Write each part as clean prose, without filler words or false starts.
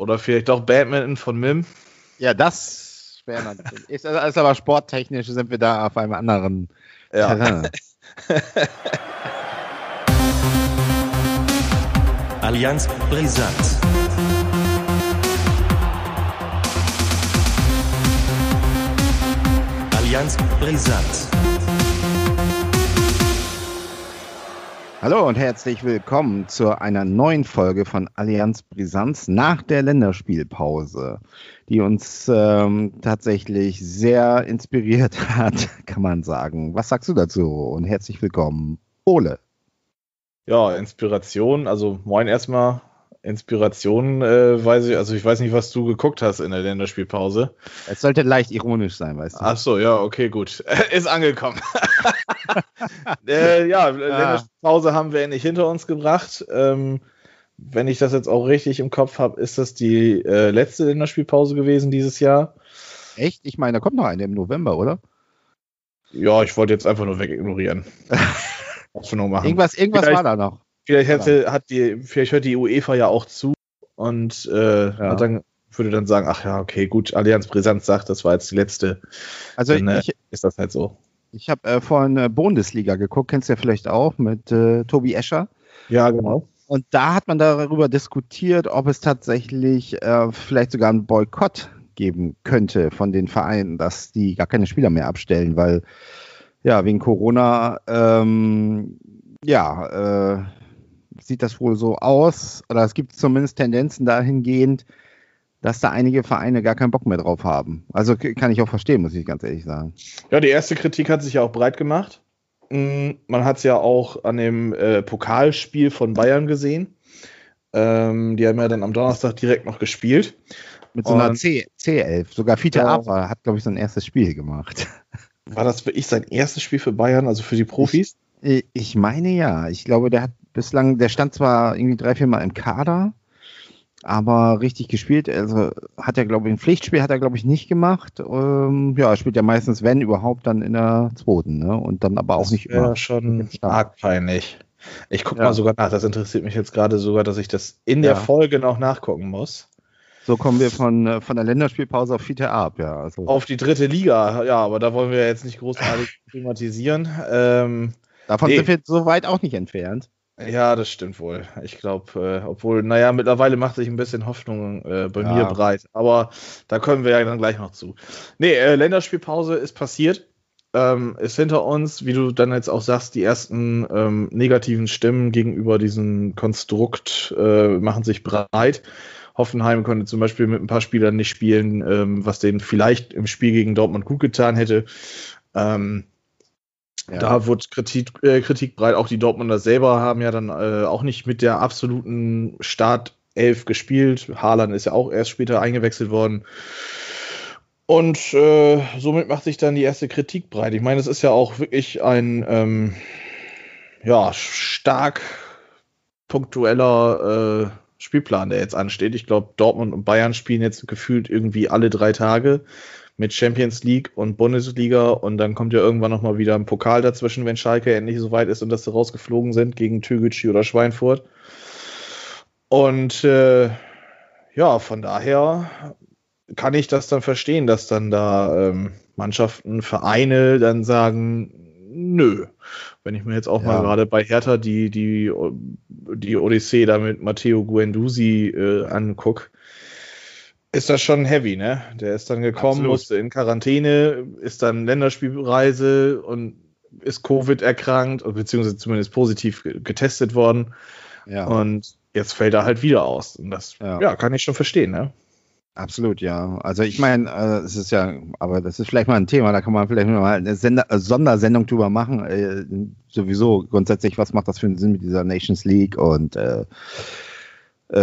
Oder vielleicht doch Badminton von Mim. Ja, das wäre natürlich. Ist aber sporttechnisch, sind wir da auf einem anderen Terrain. Allianz Brisanz. Allianz Brisanz. Hallo und herzlich willkommen zu einer neuen Folge von Allianz Brisanz nach der Länderspielpause, die uns tatsächlich sehr inspiriert hat, kann man sagen. Was sagst du dazu? Und herzlich willkommen, Ole. Ja, Inspiration, also moin erstmal. Inspiration, ich weiß nicht, was du geguckt hast in der Länderspielpause. Es sollte leicht ironisch sein, weißt du. Ach so, ja, okay, gut. Ist angekommen. Länderspielpause haben wir endlich hinter uns gebracht. Wenn ich das jetzt auch richtig im Kopf habe, ist das die letzte Länderspielpause gewesen dieses Jahr. Echt? Ich meine, da kommt noch eine im November, oder? Ja, ich wollte jetzt einfach nur wegignorieren. Irgendwas war da noch. Vielleicht hört die UEFA ja auch zu und würde dann sagen, ach ja, okay, gut, Allianz Brisanz sagt, das war jetzt die letzte. Also dann, ist das halt so. Ich habe vorhin Bundesliga geguckt, kennst du ja vielleicht auch, mit Tobi Escher. Ja, genau. Und da hat man darüber diskutiert, ob es tatsächlich vielleicht sogar einen Boykott geben könnte von den Vereinen, dass die gar keine Spieler mehr abstellen, weil ja, wegen Corona sieht das wohl so aus, oder es gibt zumindest Tendenzen dahingehend, dass da einige Vereine gar keinen Bock mehr drauf haben. Also kann ich auch verstehen, muss ich ganz ehrlich sagen. Ja, die erste Kritik hat sich ja auch breit gemacht. Man hat es ja auch an dem Pokalspiel von Bayern gesehen. Die haben ja dann am Donnerstag direkt noch gespielt. Mit so einer C11. Sogar Fiete Auer hat, glaube ich, sein erstes Spiel gemacht. War das wirklich sein erstes Spiel für Bayern, also für die Profis? Ich meine ja. Ich glaube, der hat bislang, der stand zwar irgendwie 3-4 Mal im Kader, aber richtig gespielt, also hat er, glaube ich, ein Pflichtspiel hat er, glaube ich, nicht gemacht. Er spielt ja meistens, wenn überhaupt, dann in der zweiten, ne? Und dann aber auch nicht immer. Ja, schon arg peinlich. Ich gucke mal sogar nach, das interessiert mich jetzt gerade sogar, dass ich das in der Folge noch nachgucken muss. So kommen wir von der Länderspielpause auf Fiete ab, ja. Also. Auf die 3. Liga, ja, aber da wollen wir jetzt nicht großartig thematisieren. Davon sind wir so weit auch nicht entfernt. Ja, das stimmt wohl. Ich glaube, mittlerweile macht sich ein bisschen Hoffnung bei mir breit. Aber da kommen wir ja dann gleich noch zu. Nee, Länderspielpause ist passiert, ist hinter uns. Wie du dann jetzt auch sagst, die ersten negativen Stimmen gegenüber diesem Konstrukt machen sich breit. Hoffenheim konnte zum Beispiel mit ein paar Spielern nicht spielen, was denen vielleicht im Spiel gegen Dortmund gut getan hätte. Da wurde Kritik breit. Auch die Dortmunder selber haben ja dann auch nicht mit der absoluten Startelf gespielt. Haaland ist ja auch erst später eingewechselt worden. Und somit macht sich dann die erste Kritik breit. Ich meine, es ist ja auch wirklich ein stark punktueller Spielplan, der jetzt ansteht. Ich glaube, Dortmund und Bayern spielen jetzt gefühlt irgendwie alle 3 Tage. Mit Champions League und Bundesliga, und dann kommt ja irgendwann nochmal wieder ein Pokal dazwischen, wenn Schalke endlich so weit ist und dass sie rausgeflogen sind gegen Türkgücü oder Schweinfurt. Und von daher kann ich das dann verstehen, dass dann da Mannschaften, Vereine dann sagen, nö. Wenn ich mir jetzt auch mal gerade bei Hertha die Odyssee da mit Matteo Guendouzi angucke, ist das schon heavy, ne? Der ist dann gekommen, absolut, musste in Quarantäne, ist dann Länderspielreise und ist Covid erkrankt, beziehungsweise zumindest positiv getestet worden. Ja. Und jetzt fällt er halt wieder aus. Und das kann ich schon verstehen, ne? Absolut, ja. Also ich meine, es ist ja, aber das ist vielleicht mal ein Thema, da kann man vielleicht mal eine Sondersendung drüber machen. Sowieso grundsätzlich, was macht das für einen Sinn mit dieser Nations League und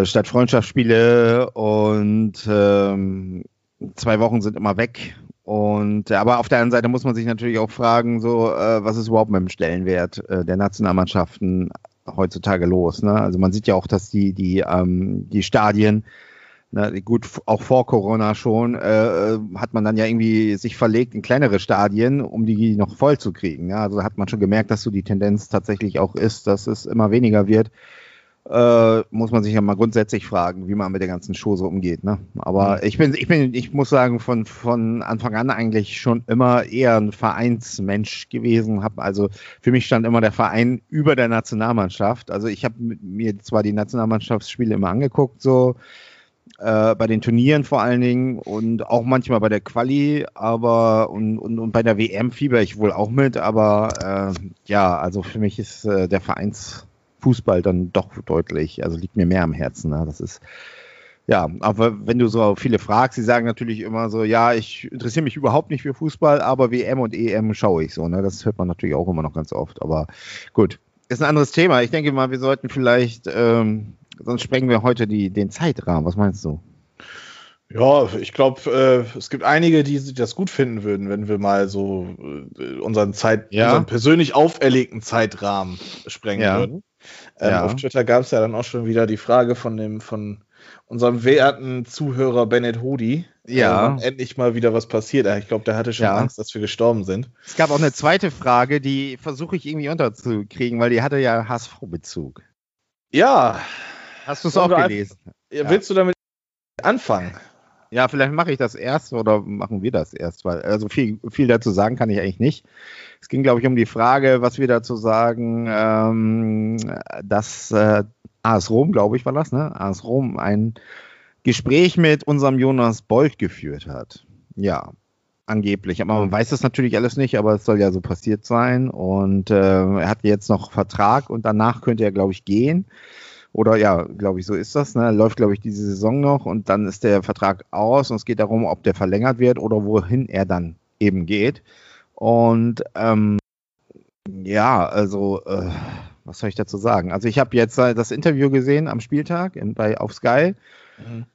statt Freundschaftsspiele und 2 Wochen sind immer weg. Aber auf der anderen Seite muss man sich natürlich auch fragen, so was ist überhaupt mit dem Stellenwert der Nationalmannschaften heutzutage los? Ne? Also man sieht ja auch, dass die Stadien, auch vor Corona schon, hat man dann ja irgendwie sich verlegt in kleinere Stadien, um die noch voll zu kriegen. Ja? Also hat man schon gemerkt, dass so die Tendenz tatsächlich auch ist, dass es immer weniger wird. muss man sich ja mal grundsätzlich fragen, wie man mit der ganzen Chose umgeht. Ne? Aber ich muss sagen, von Anfang an eigentlich schon immer eher ein Vereinsmensch gewesen. Also für mich stand immer der Verein über der Nationalmannschaft. Also ich habe mir zwar die Nationalmannschaftsspiele immer angeguckt, so bei den Turnieren vor allen Dingen und auch manchmal bei der Quali, aber und bei der WM fieber ich wohl auch mit, aber ja, also für mich ist der Vereinsfußball dann doch deutlich, also liegt mir mehr am Herzen. Ne? Das ist, ja, aber wenn du so viele fragst, die sagen natürlich immer so, ja, ich interessiere mich überhaupt nicht für Fußball, aber WM und EM schaue ich so, ne? Das hört man natürlich auch immer noch ganz oft, aber gut, ist ein anderes Thema. Ich denke mal, wir sollten vielleicht, sonst sprengen wir heute den Zeitrahmen. Was meinst du? Ja, ich glaube, es gibt einige, die das gut finden würden, wenn wir mal so unseren persönlich auferlegten Zeitrahmen sprengen würden. Ja. Auf Twitter gab es ja dann auch schon wieder die Frage von unserem werten Zuhörer Bennett Hody. Ja. Endlich mal wieder was passiert. Ich glaube, der hatte schon Angst, dass wir gestorben sind. Es gab auch eine zweite Frage, die versuche ich irgendwie unterzukriegen, weil die hatte ja HSV-Bezug. Ja. Hast du es auch gelesen? Willst du damit anfangen? Ja, vielleicht mache ich das erst oder machen wir das erst, weil also viel dazu sagen kann ich eigentlich nicht. Es ging, glaube ich, um die Frage, was wir dazu sagen, dass AS Rom, glaube ich, war das, ne? AS Rom ein Gespräch mit unserem Jonas Beuth geführt hat. Ja, angeblich. Aber man weiß das natürlich alles nicht, aber es soll ja so passiert sein. Und er hat jetzt noch Vertrag und danach könnte er, glaube ich, gehen. Oder ja, glaube ich, so ist das. Ne? Läuft, glaube ich, diese Saison noch und dann ist der Vertrag aus und es geht darum, ob der verlängert wird oder wohin er dann eben geht. Und was soll ich dazu sagen? Also ich habe jetzt das Interview gesehen am Spieltag auf Sky. Mhm.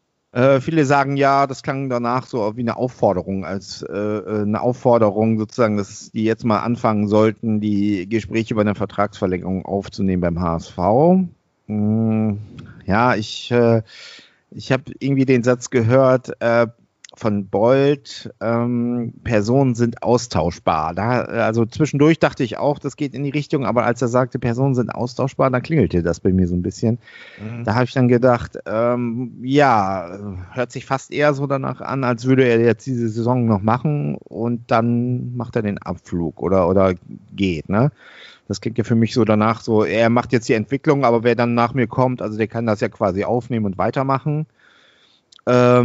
Viele sagen, ja, das klang danach so wie eine Aufforderung, als eine Aufforderung sozusagen, dass die jetzt mal anfangen sollten, die Gespräche über eine Vertragsverlängerung aufzunehmen beim HSV. Ja, ich habe irgendwie den Satz gehört von Bolt, Personen sind austauschbar. Also zwischendurch dachte ich auch, das geht in die Richtung, aber als er sagte, Personen sind austauschbar, da klingelte das bei mir so ein bisschen. Mhm. Da habe ich dann gedacht, hört sich fast eher so danach an, als würde er jetzt diese Saison noch machen und dann macht er den Abflug oder geht, ne? Das klingt ja für mich so danach so, er macht jetzt die Entwicklung, aber wer dann nach mir kommt, also der kann das ja quasi aufnehmen und weitermachen. Aber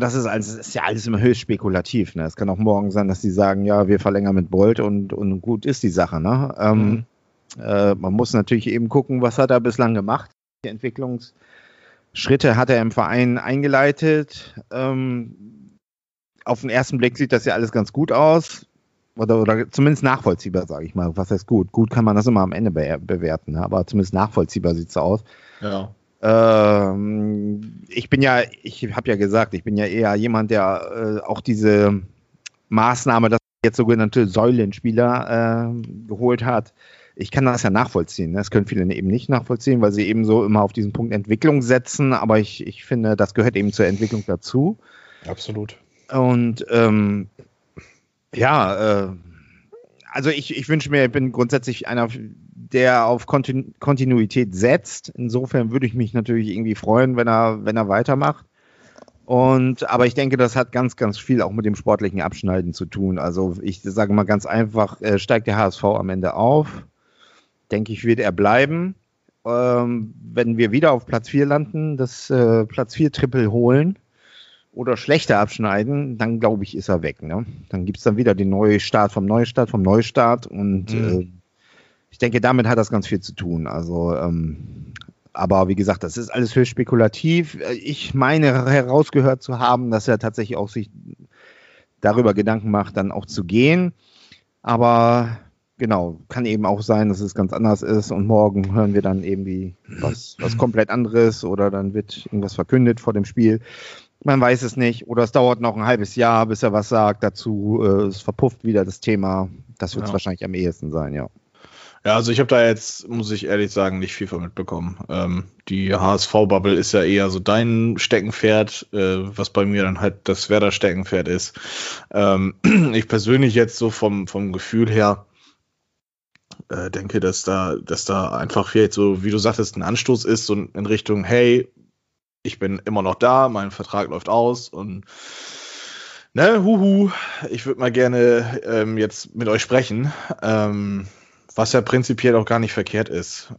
das ist ja alles immer höchst spekulativ. Ne? Es kann auch morgen sein, dass die sagen, ja, wir verlängern mit Bolt und gut ist die Sache. Ne? Man muss natürlich eben gucken, was hat er bislang gemacht. Die Entwicklungsschritte hat er im Verein eingeleitet. Auf den ersten Blick sieht das ja alles ganz gut aus. Oder zumindest nachvollziehbar, sage ich mal. Was heißt gut? Gut kann man das immer am Ende bewerten, aber zumindest nachvollziehbar sieht es aus. Ja. Ich habe ja gesagt, ich bin ja eher jemand, der auch diese Maßnahme, dass jetzt sogenannte Säulenspieler geholt hat. Ich kann das ja nachvollziehen. Das können viele eben nicht nachvollziehen, weil sie eben so immer auf diesen Punkt Entwicklung setzen. Aber ich finde, das gehört eben zur Entwicklung dazu. Absolut. Und ich wünsche mir, ich bin grundsätzlich einer, der auf Kontinuität setzt. Insofern würde ich mich natürlich irgendwie freuen, wenn er weitermacht. Aber ich denke, das hat ganz, ganz viel auch mit dem sportlichen Abschneiden zu tun. Also ich sage mal ganz einfach, steigt der HSV am Ende auf, denke ich, wird er bleiben. Wenn wir wieder auf Platz 4 landen, das Platz 4-Triple holen, oder schlechter abschneiden, dann glaube ich, ist er weg. Ne? Dann gibt es dann wieder den Neustart vom Neustart und ich denke, damit hat das ganz viel zu tun. Also, aber wie gesagt, das ist alles höchst spekulativ. Ich meine, herausgehört zu haben, dass er tatsächlich auch sich darüber Gedanken macht, dann auch zu gehen. Aber genau, kann eben auch sein, dass es ganz anders ist und morgen hören wir dann irgendwie was komplett anderes oder dann wird irgendwas verkündet vor dem Spiel. Man weiß es nicht. Oder es dauert noch ein halbes Jahr, bis er was sagt dazu. Es verpufft wieder das Thema. Das wird es wahrscheinlich am ehesten sein, ja. Ja, also ich habe da jetzt, muss ich ehrlich sagen, nicht viel von mitbekommen. Die HSV-Bubble ist ja eher so dein Steckenpferd, was bei mir dann halt das Werder-Steckenpferd ist. Ich persönlich jetzt so vom Gefühl her denke, dass da einfach jetzt so, wie du sagtest, ein Anstoß ist und in Richtung, hey, ich bin immer noch da, mein Vertrag läuft aus und ne, ich würde mal gerne jetzt mit euch sprechen, was ja prinzipiell auch gar nicht verkehrt ist.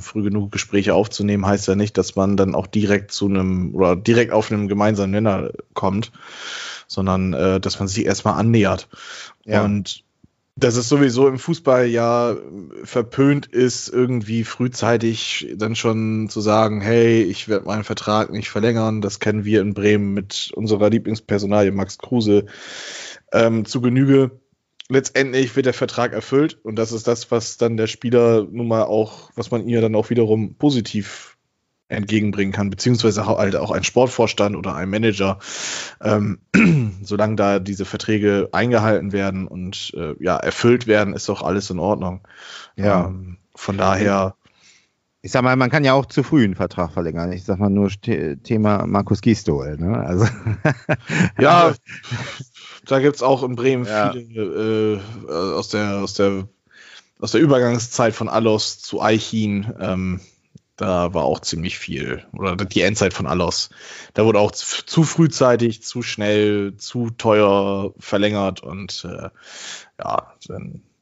Früh genug Gespräche aufzunehmen heißt ja nicht, dass man dann auch direkt zu einem oder direkt auf einem gemeinsamen Nenner kommt, sondern dass man sich erstmal annähert. Ja. Und dass es sowieso im Fußball ja verpönt ist, irgendwie frühzeitig dann schon zu sagen, hey, ich werde meinen Vertrag nicht verlängern. Das kennen wir in Bremen mit unserer Lieblingspersonalie Max Kruse zu Genüge. Letztendlich wird der Vertrag erfüllt und das ist das, was dann der Spieler nun mal auch, was man ihr dann auch wiederum positiv entgegenbringen kann, beziehungsweise halt auch ein Sportvorstand oder ein Manager, solange da diese Verträge eingehalten werden und erfüllt werden, ist doch alles in Ordnung. Ja, von daher. Ich sag mal, man kann ja auch zu früh einen Vertrag verlängern. Ich sag mal nur Thema Markus Gisdol, ne? Also ja, da gibt's auch in Bremen viele aus der Übergangszeit von Allos zu Eichin. Da war auch ziemlich viel. Oder die Endzeit von Allos. Da wurde auch zu frühzeitig, zu schnell, zu teuer verlängert. Und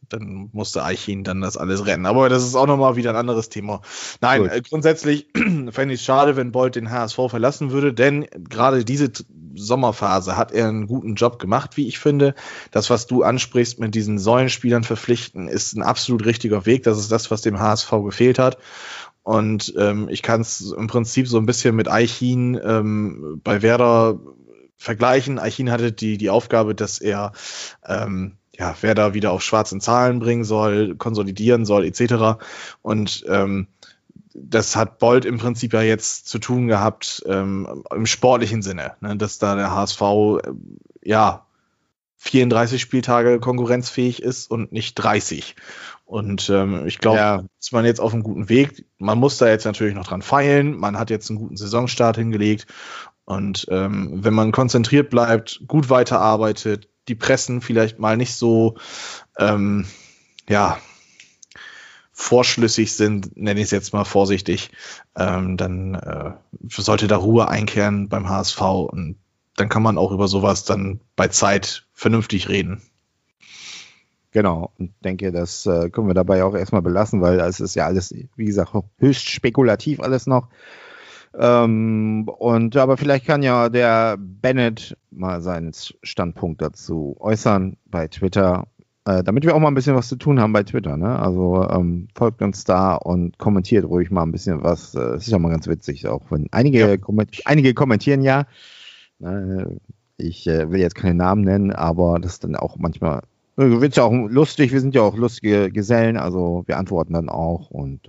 dann musste Eichin dann das alles retten. Aber das ist auch nochmal wieder ein anderes Thema. Nein, grundsätzlich fände ich es schade, wenn Bolt den HSV verlassen würde. Denn gerade diese Sommerphase hat er einen guten Job gemacht, wie ich finde. Das, was du ansprichst mit diesen Säulenspielern verpflichten, ist ein absolut richtiger Weg. Das ist das, was dem HSV gefehlt hat. Und ich kann es im Prinzip so ein bisschen mit Eichin bei Werder vergleichen. Eichin hatte die Aufgabe, dass er Werder wieder auf schwarzen Zahlen bringen soll, konsolidieren soll etc. Und das hat Bolt im Prinzip ja jetzt zu tun gehabt im sportlichen Sinne, ne? Dass da der HSV 34 Spieltage konkurrenzfähig ist und nicht 30. Und ich glaube, ist man jetzt auf einem guten Weg. Man muss da jetzt natürlich noch dran feilen. Man hat jetzt einen guten Saisonstart hingelegt. Und wenn man konzentriert bleibt, gut weiterarbeitet, die Pressen vielleicht mal nicht so vorschlüssig sind, nenne ich es jetzt mal vorsichtig, dann sollte da Ruhe einkehren beim HSV. Und dann kann man auch über sowas dann bei Zeit vernünftig reden. Genau, und denke, das können wir dabei auch erstmal belassen, weil es ist ja alles, wie gesagt, höchst spekulativ alles noch. Aber vielleicht kann ja der Bennett mal seinen Standpunkt dazu äußern bei Twitter, damit wir auch mal ein bisschen was zu tun haben bei Twitter, ne? Also folgt uns da und kommentiert ruhig mal ein bisschen was. Das ist ja mal ganz witzig, auch wenn einige kommentieren ja. Ich will jetzt keine Namen nennen, aber das ist dann auch manchmal. Wird ja auch lustig, wir sind ja auch lustige Gesellen, also wir antworten dann auch und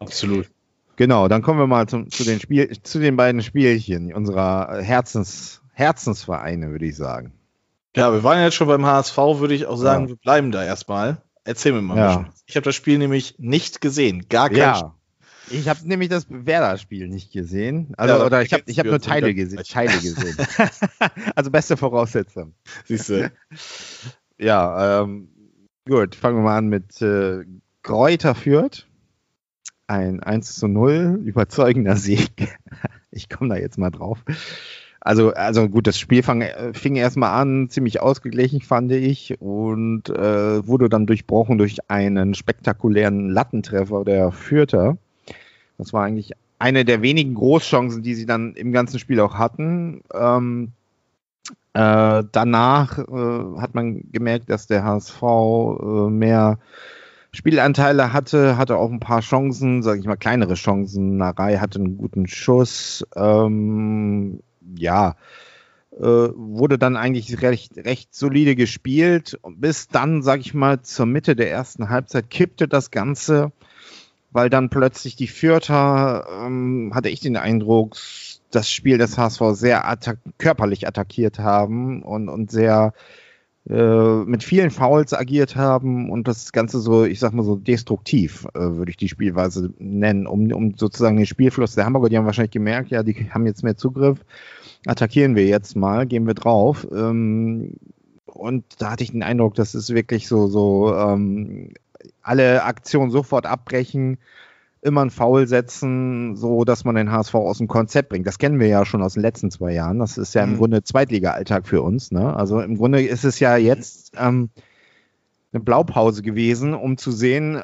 Absolut. Genau, dann kommen wir mal zu den beiden Spielchen unserer Herzensvereine, würde ich sagen. Ja, wir waren jetzt schon beim HSV, würde ich auch sagen, wir bleiben da erstmal. Erzähl mir mal. Ja. Ich habe das Spiel nämlich nicht gesehen, gar kein Spiel. Ich habe nämlich das Werder-Spiel nicht gesehen. Also, ja, oder ich hab nur Teile gesehen. Also beste Voraussetzung. Siehst du. Ja, gut, fangen wir mal an mit Greuther Fürth. Ein 1:0, überzeugender Sieg. Ich komme da jetzt mal drauf. Also gut, das Spiel fing erstmal an, ziemlich ausgeglichen, fand ich. Und wurde dann durchbrochen durch einen spektakulären Lattentreffer der Fürther. Das war eigentlich eine der wenigen Großchancen, die sie dann im ganzen Spiel auch hatten. Danach hat man gemerkt, dass der HSV mehr Spielanteile hatte auch ein paar Chancen, sage ich mal kleinere Chancen. Reihe hatte einen guten Schuss, wurde dann eigentlich recht solide gespielt. Bis dann, sage ich mal, zur Mitte der ersten Halbzeit kippte das Ganze, weil dann plötzlich die Fürther, hatte ich den Eindruck, das Spiel des HSV sehr körperlich attackiert haben und sehr mit vielen Fouls agiert haben und das Ganze so, ich sag mal so destruktiv, würde ich die Spielweise nennen, um sozusagen den Spielfluss der Hamburger, die haben wahrscheinlich gemerkt, ja, die haben jetzt mehr Zugriff, attackieren wir jetzt mal, gehen wir drauf. Und da hatte ich den Eindruck, das ist wirklich so alle Aktionen sofort abbrechen, immer einen Foul setzen, so dass man den HSV aus dem Konzept bringt. Das kennen wir ja schon aus den letzten 2 Jahren. Das ist ja im Grunde Zweitliga-Alltag für uns. Ne? Also im Grunde ist es ja jetzt eine Blaupause gewesen, um zu sehen,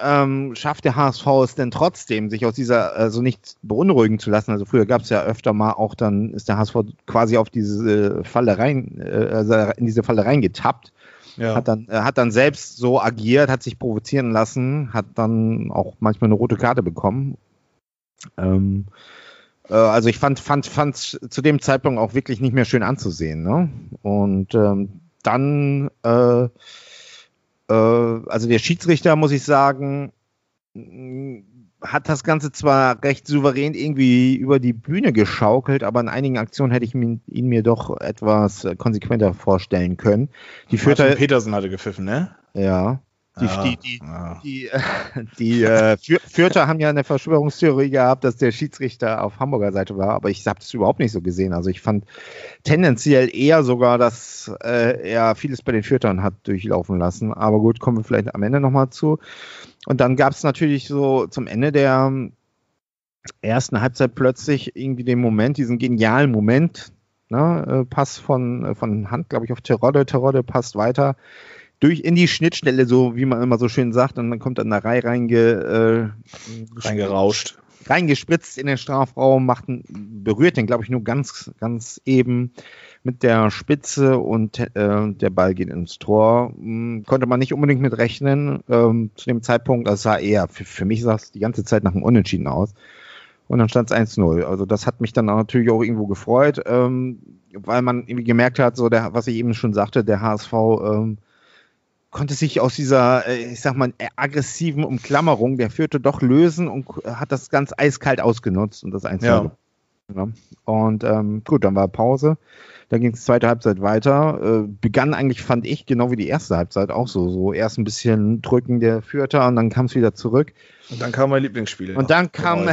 schafft der HSV es denn trotzdem, sich aus dieser, also nicht beunruhigen zu lassen. Also früher gab es ja öfter mal auch, dann ist der HSV quasi auf diese Falle rein, in diese Falle reingetappt. Ja. Hat dann selbst so agiert, hat sich provozieren lassen, hat dann auch manchmal eine rote Karte bekommen. Also ich fand's zu dem Zeitpunkt auch wirklich nicht mehr schön anzusehen. Ne? Und dann, also der Schiedsrichter, muss ich sagen, hat das Ganze zwar recht souverän irgendwie über die Bühne geschaukelt, aber in einigen Aktionen hätte ich ihn mir doch etwas konsequenter vorstellen können. Die Martin Petersen hatte gepfiffen, ne? Ja. Die Fürther haben ja eine Verschwörungstheorie gehabt, dass der Schiedsrichter auf Hamburger Seite war, aber ich habe das überhaupt nicht so gesehen. Also ich fand tendenziell eher sogar, dass er vieles bei den Fürthern hat durchlaufen lassen. Aber gut, kommen wir vielleicht am Ende nochmal zu. Und dann gab es natürlich so zum Ende der ersten Halbzeit plötzlich irgendwie den Moment, diesen genialen Moment, ne? Pass von Hand, glaube ich, auf Terodde. Terodde passt weiter durch in die Schnittstelle, so wie man immer so schön sagt, und dann kommt dann der Reihe reingerauscht, reingespritzt in den Strafraum, berührt den, glaube ich, nur ganz, ganz eben mit der Spitze und der Ball geht ins Tor. Konnte man nicht unbedingt mit rechnen zu dem Zeitpunkt. Das sah eher, für mich sah es die ganze Zeit nach einem Unentschieden aus. Und dann stand es 1-0. Also das hat mich dann natürlich auch irgendwo gefreut, weil man irgendwie gemerkt hat, so der, was ich eben schon sagte, der HSV konnte sich aus dieser, ich sag mal, aggressiven Umklammerung der Fürther doch lösen und hat das ganz eiskalt ausgenutzt und das 1-0. Ja. Ja. Und gut, dann war Pause, dann ging es zweite Halbzeit weiter, begann eigentlich, fand ich, genau wie die erste Halbzeit auch so erst ein bisschen drücken der Fürther und dann kam es wieder zurück. Und dann kam mein Lieblingsspieler. Und dann kam,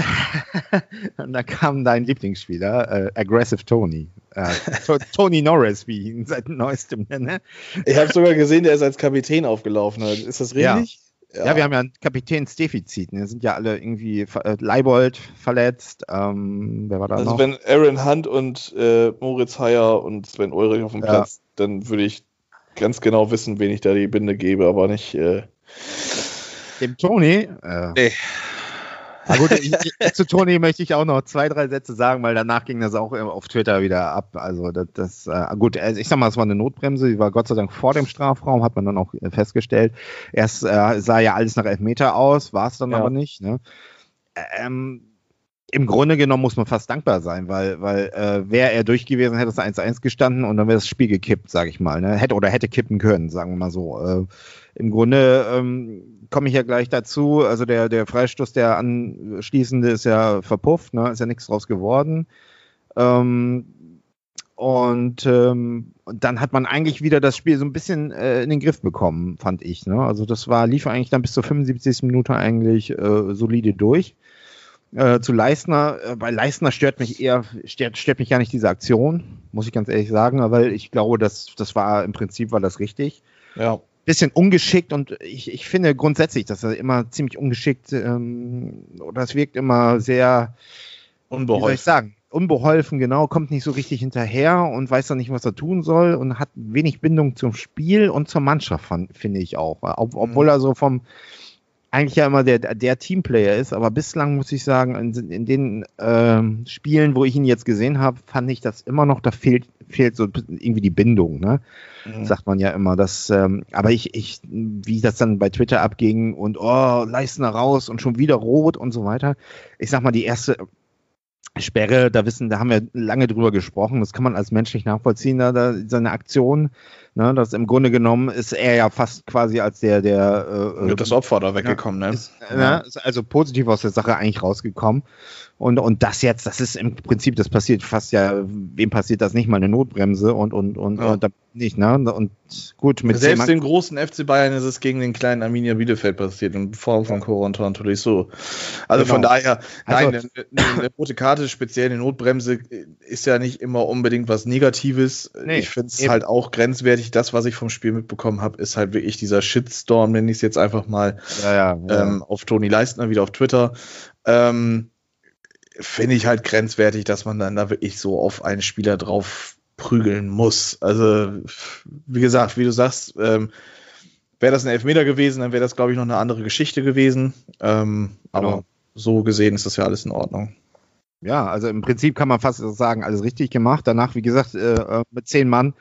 dein Lieblingsspieler, Aggressive Tony. Tony Norris, wie ich ihn seit neuestem nenne. Ich habe sogar gesehen, der ist als Kapitän aufgelaufen. Ist das richtig? Ja, ja, wir haben ja ein Kapitänsdefizit. Wir sind ja alle irgendwie Leibold verletzt. Wer war da noch? Also wenn Aaron Hand und Moritz Heyer und Sven Ulreich auf dem Platz, dann würde ich ganz genau wissen, wen ich da die Binde gebe, aber nicht dem Tony. Nee. Na gut, zu Tony möchte ich auch noch 2, 3 Sätze sagen, weil danach ging das auch auf Twitter wieder ab. Also gut, also ich sag mal, es war eine Notbremse, die war Gott sei Dank vor dem Strafraum, hat man dann auch festgestellt. Erst sah ja alles nach Elfmeter aus, war es dann aber nicht. Ne? Im Grunde genommen muss man fast dankbar sein, weil wäre er durch gewesen, hätte es 1-1 gestanden und dann wäre das Spiel gekippt, sage ich mal. Ne? Hätte kippen können, sagen wir mal so. Im Grunde komme ich ja gleich dazu. Also der Freistoß, der anschließende, ist ja verpufft, ne? Ist ja nichts draus geworden. Und dann hat man eigentlich wieder das Spiel so ein bisschen in den Griff bekommen, fand ich. Ne? Also das lief eigentlich dann bis zur 75. Minute eigentlich solide durch. Zu Leistner, bei Leistner stört mich gar nicht diese Aktion, muss ich ganz ehrlich sagen, weil ich glaube, im Prinzip war das richtig. Ja. Bisschen ungeschickt und ich finde grundsätzlich, dass er immer ziemlich ungeschickt, oder es wirkt immer sehr unbeholfen. Wie soll ich sagen? Unbeholfen, genau, kommt nicht so richtig hinterher und weiß dann nicht, was er tun soll und hat wenig Bindung zum Spiel und zur Mannschaft, finde ich auch. Obwohl er so eigentlich ja immer der Teamplayer ist, aber bislang muss ich sagen, in den Spielen, wo ich ihn jetzt gesehen habe, fand ich das immer noch, da fehlt so irgendwie die Bindung, ne? Mhm. Sagt man ja immer. Dass, aber wie das dann bei Twitter abging und Leistner raus und schon wieder rot und so weiter. Ich sag mal, die erste Sperre, da haben wir lange drüber gesprochen, das kann man als menschlich nachvollziehen, seine Aktion, ne, das im Grunde genommen ist er ja fast quasi als der wird das Opfer da weggekommen, ne? Ist also positiv aus der Sache eigentlich rausgekommen und das jetzt, das ist im Prinzip, das passiert fast ja, wem passiert das nicht, mal eine Notbremse und nicht, ne? Und gut, mit selbst dem großen FC Bayern ist es gegen den kleinen Arminia Bielefeld passiert, in Form von Corentin Tolisso. Also genau. Von daher, nein, eine rote Karte, speziell eine Notbremse, ist ja nicht immer unbedingt was Negatives. Nee, ich finde es halt auch grenzwertig. Das, was ich vom Spiel mitbekommen habe, ist halt wirklich dieser Shitstorm, nenne ich es jetzt einfach mal, auf Toni Leistner, wieder auf Twitter. Finde ich halt grenzwertig, dass man dann da wirklich so auf einen Spieler drauf prügeln muss. Also, wie gesagt, wie du sagst, wäre das ein Elfmeter gewesen, dann wäre das, glaube ich, noch eine andere Geschichte gewesen. Genau. Aber so gesehen ist das ja alles in Ordnung. Ja, also im Prinzip kann man fast sagen, alles richtig gemacht. Danach, wie gesagt, mit 10 Mann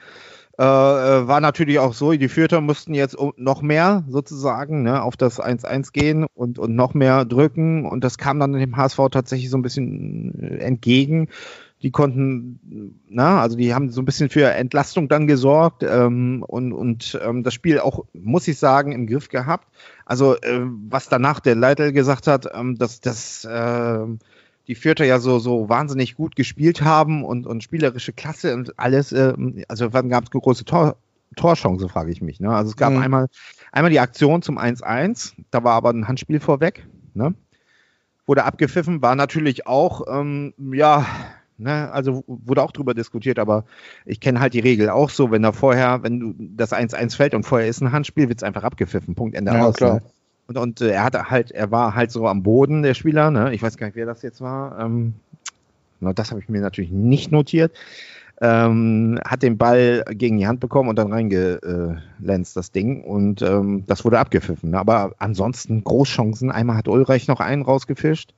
war natürlich auch so, die Fürther mussten jetzt noch mehr sozusagen, ne, auf das 1-1 gehen und noch mehr drücken. Und das kam dann dem HSV tatsächlich so ein bisschen entgegen. Die konnten, also die haben so ein bisschen für Entlastung dann gesorgt und das Spiel auch, muss ich sagen, im Griff gehabt. Also was danach der Leitl gesagt hat, dass die Fürther ja so wahnsinnig gut gespielt haben und spielerische Klasse und alles, also wann gab es große Torchancen, frage ich mich. Ne? Also es gab einmal die Aktion zum 1-1, da war aber ein Handspiel vorweg, ne? Wurde abgepfiffen, war natürlich auch, also wurde auch drüber diskutiert, aber ich kenne halt die Regel auch so, wenn das 1-1 fällt und vorher ist ein Handspiel, wird es einfach abgepfiffen, Punkt, Ende, aus. Ne? Und er war halt so am Boden, der Spieler, ne? Ich weiß gar nicht, wer das jetzt war, das habe ich mir natürlich nicht notiert, hat den Ball gegen die Hand bekommen und dann reingelenzt, das Ding, und das wurde abgepfiffen, ne? Aber ansonsten Großchancen, einmal hat Ulreich noch einen rausgefischt,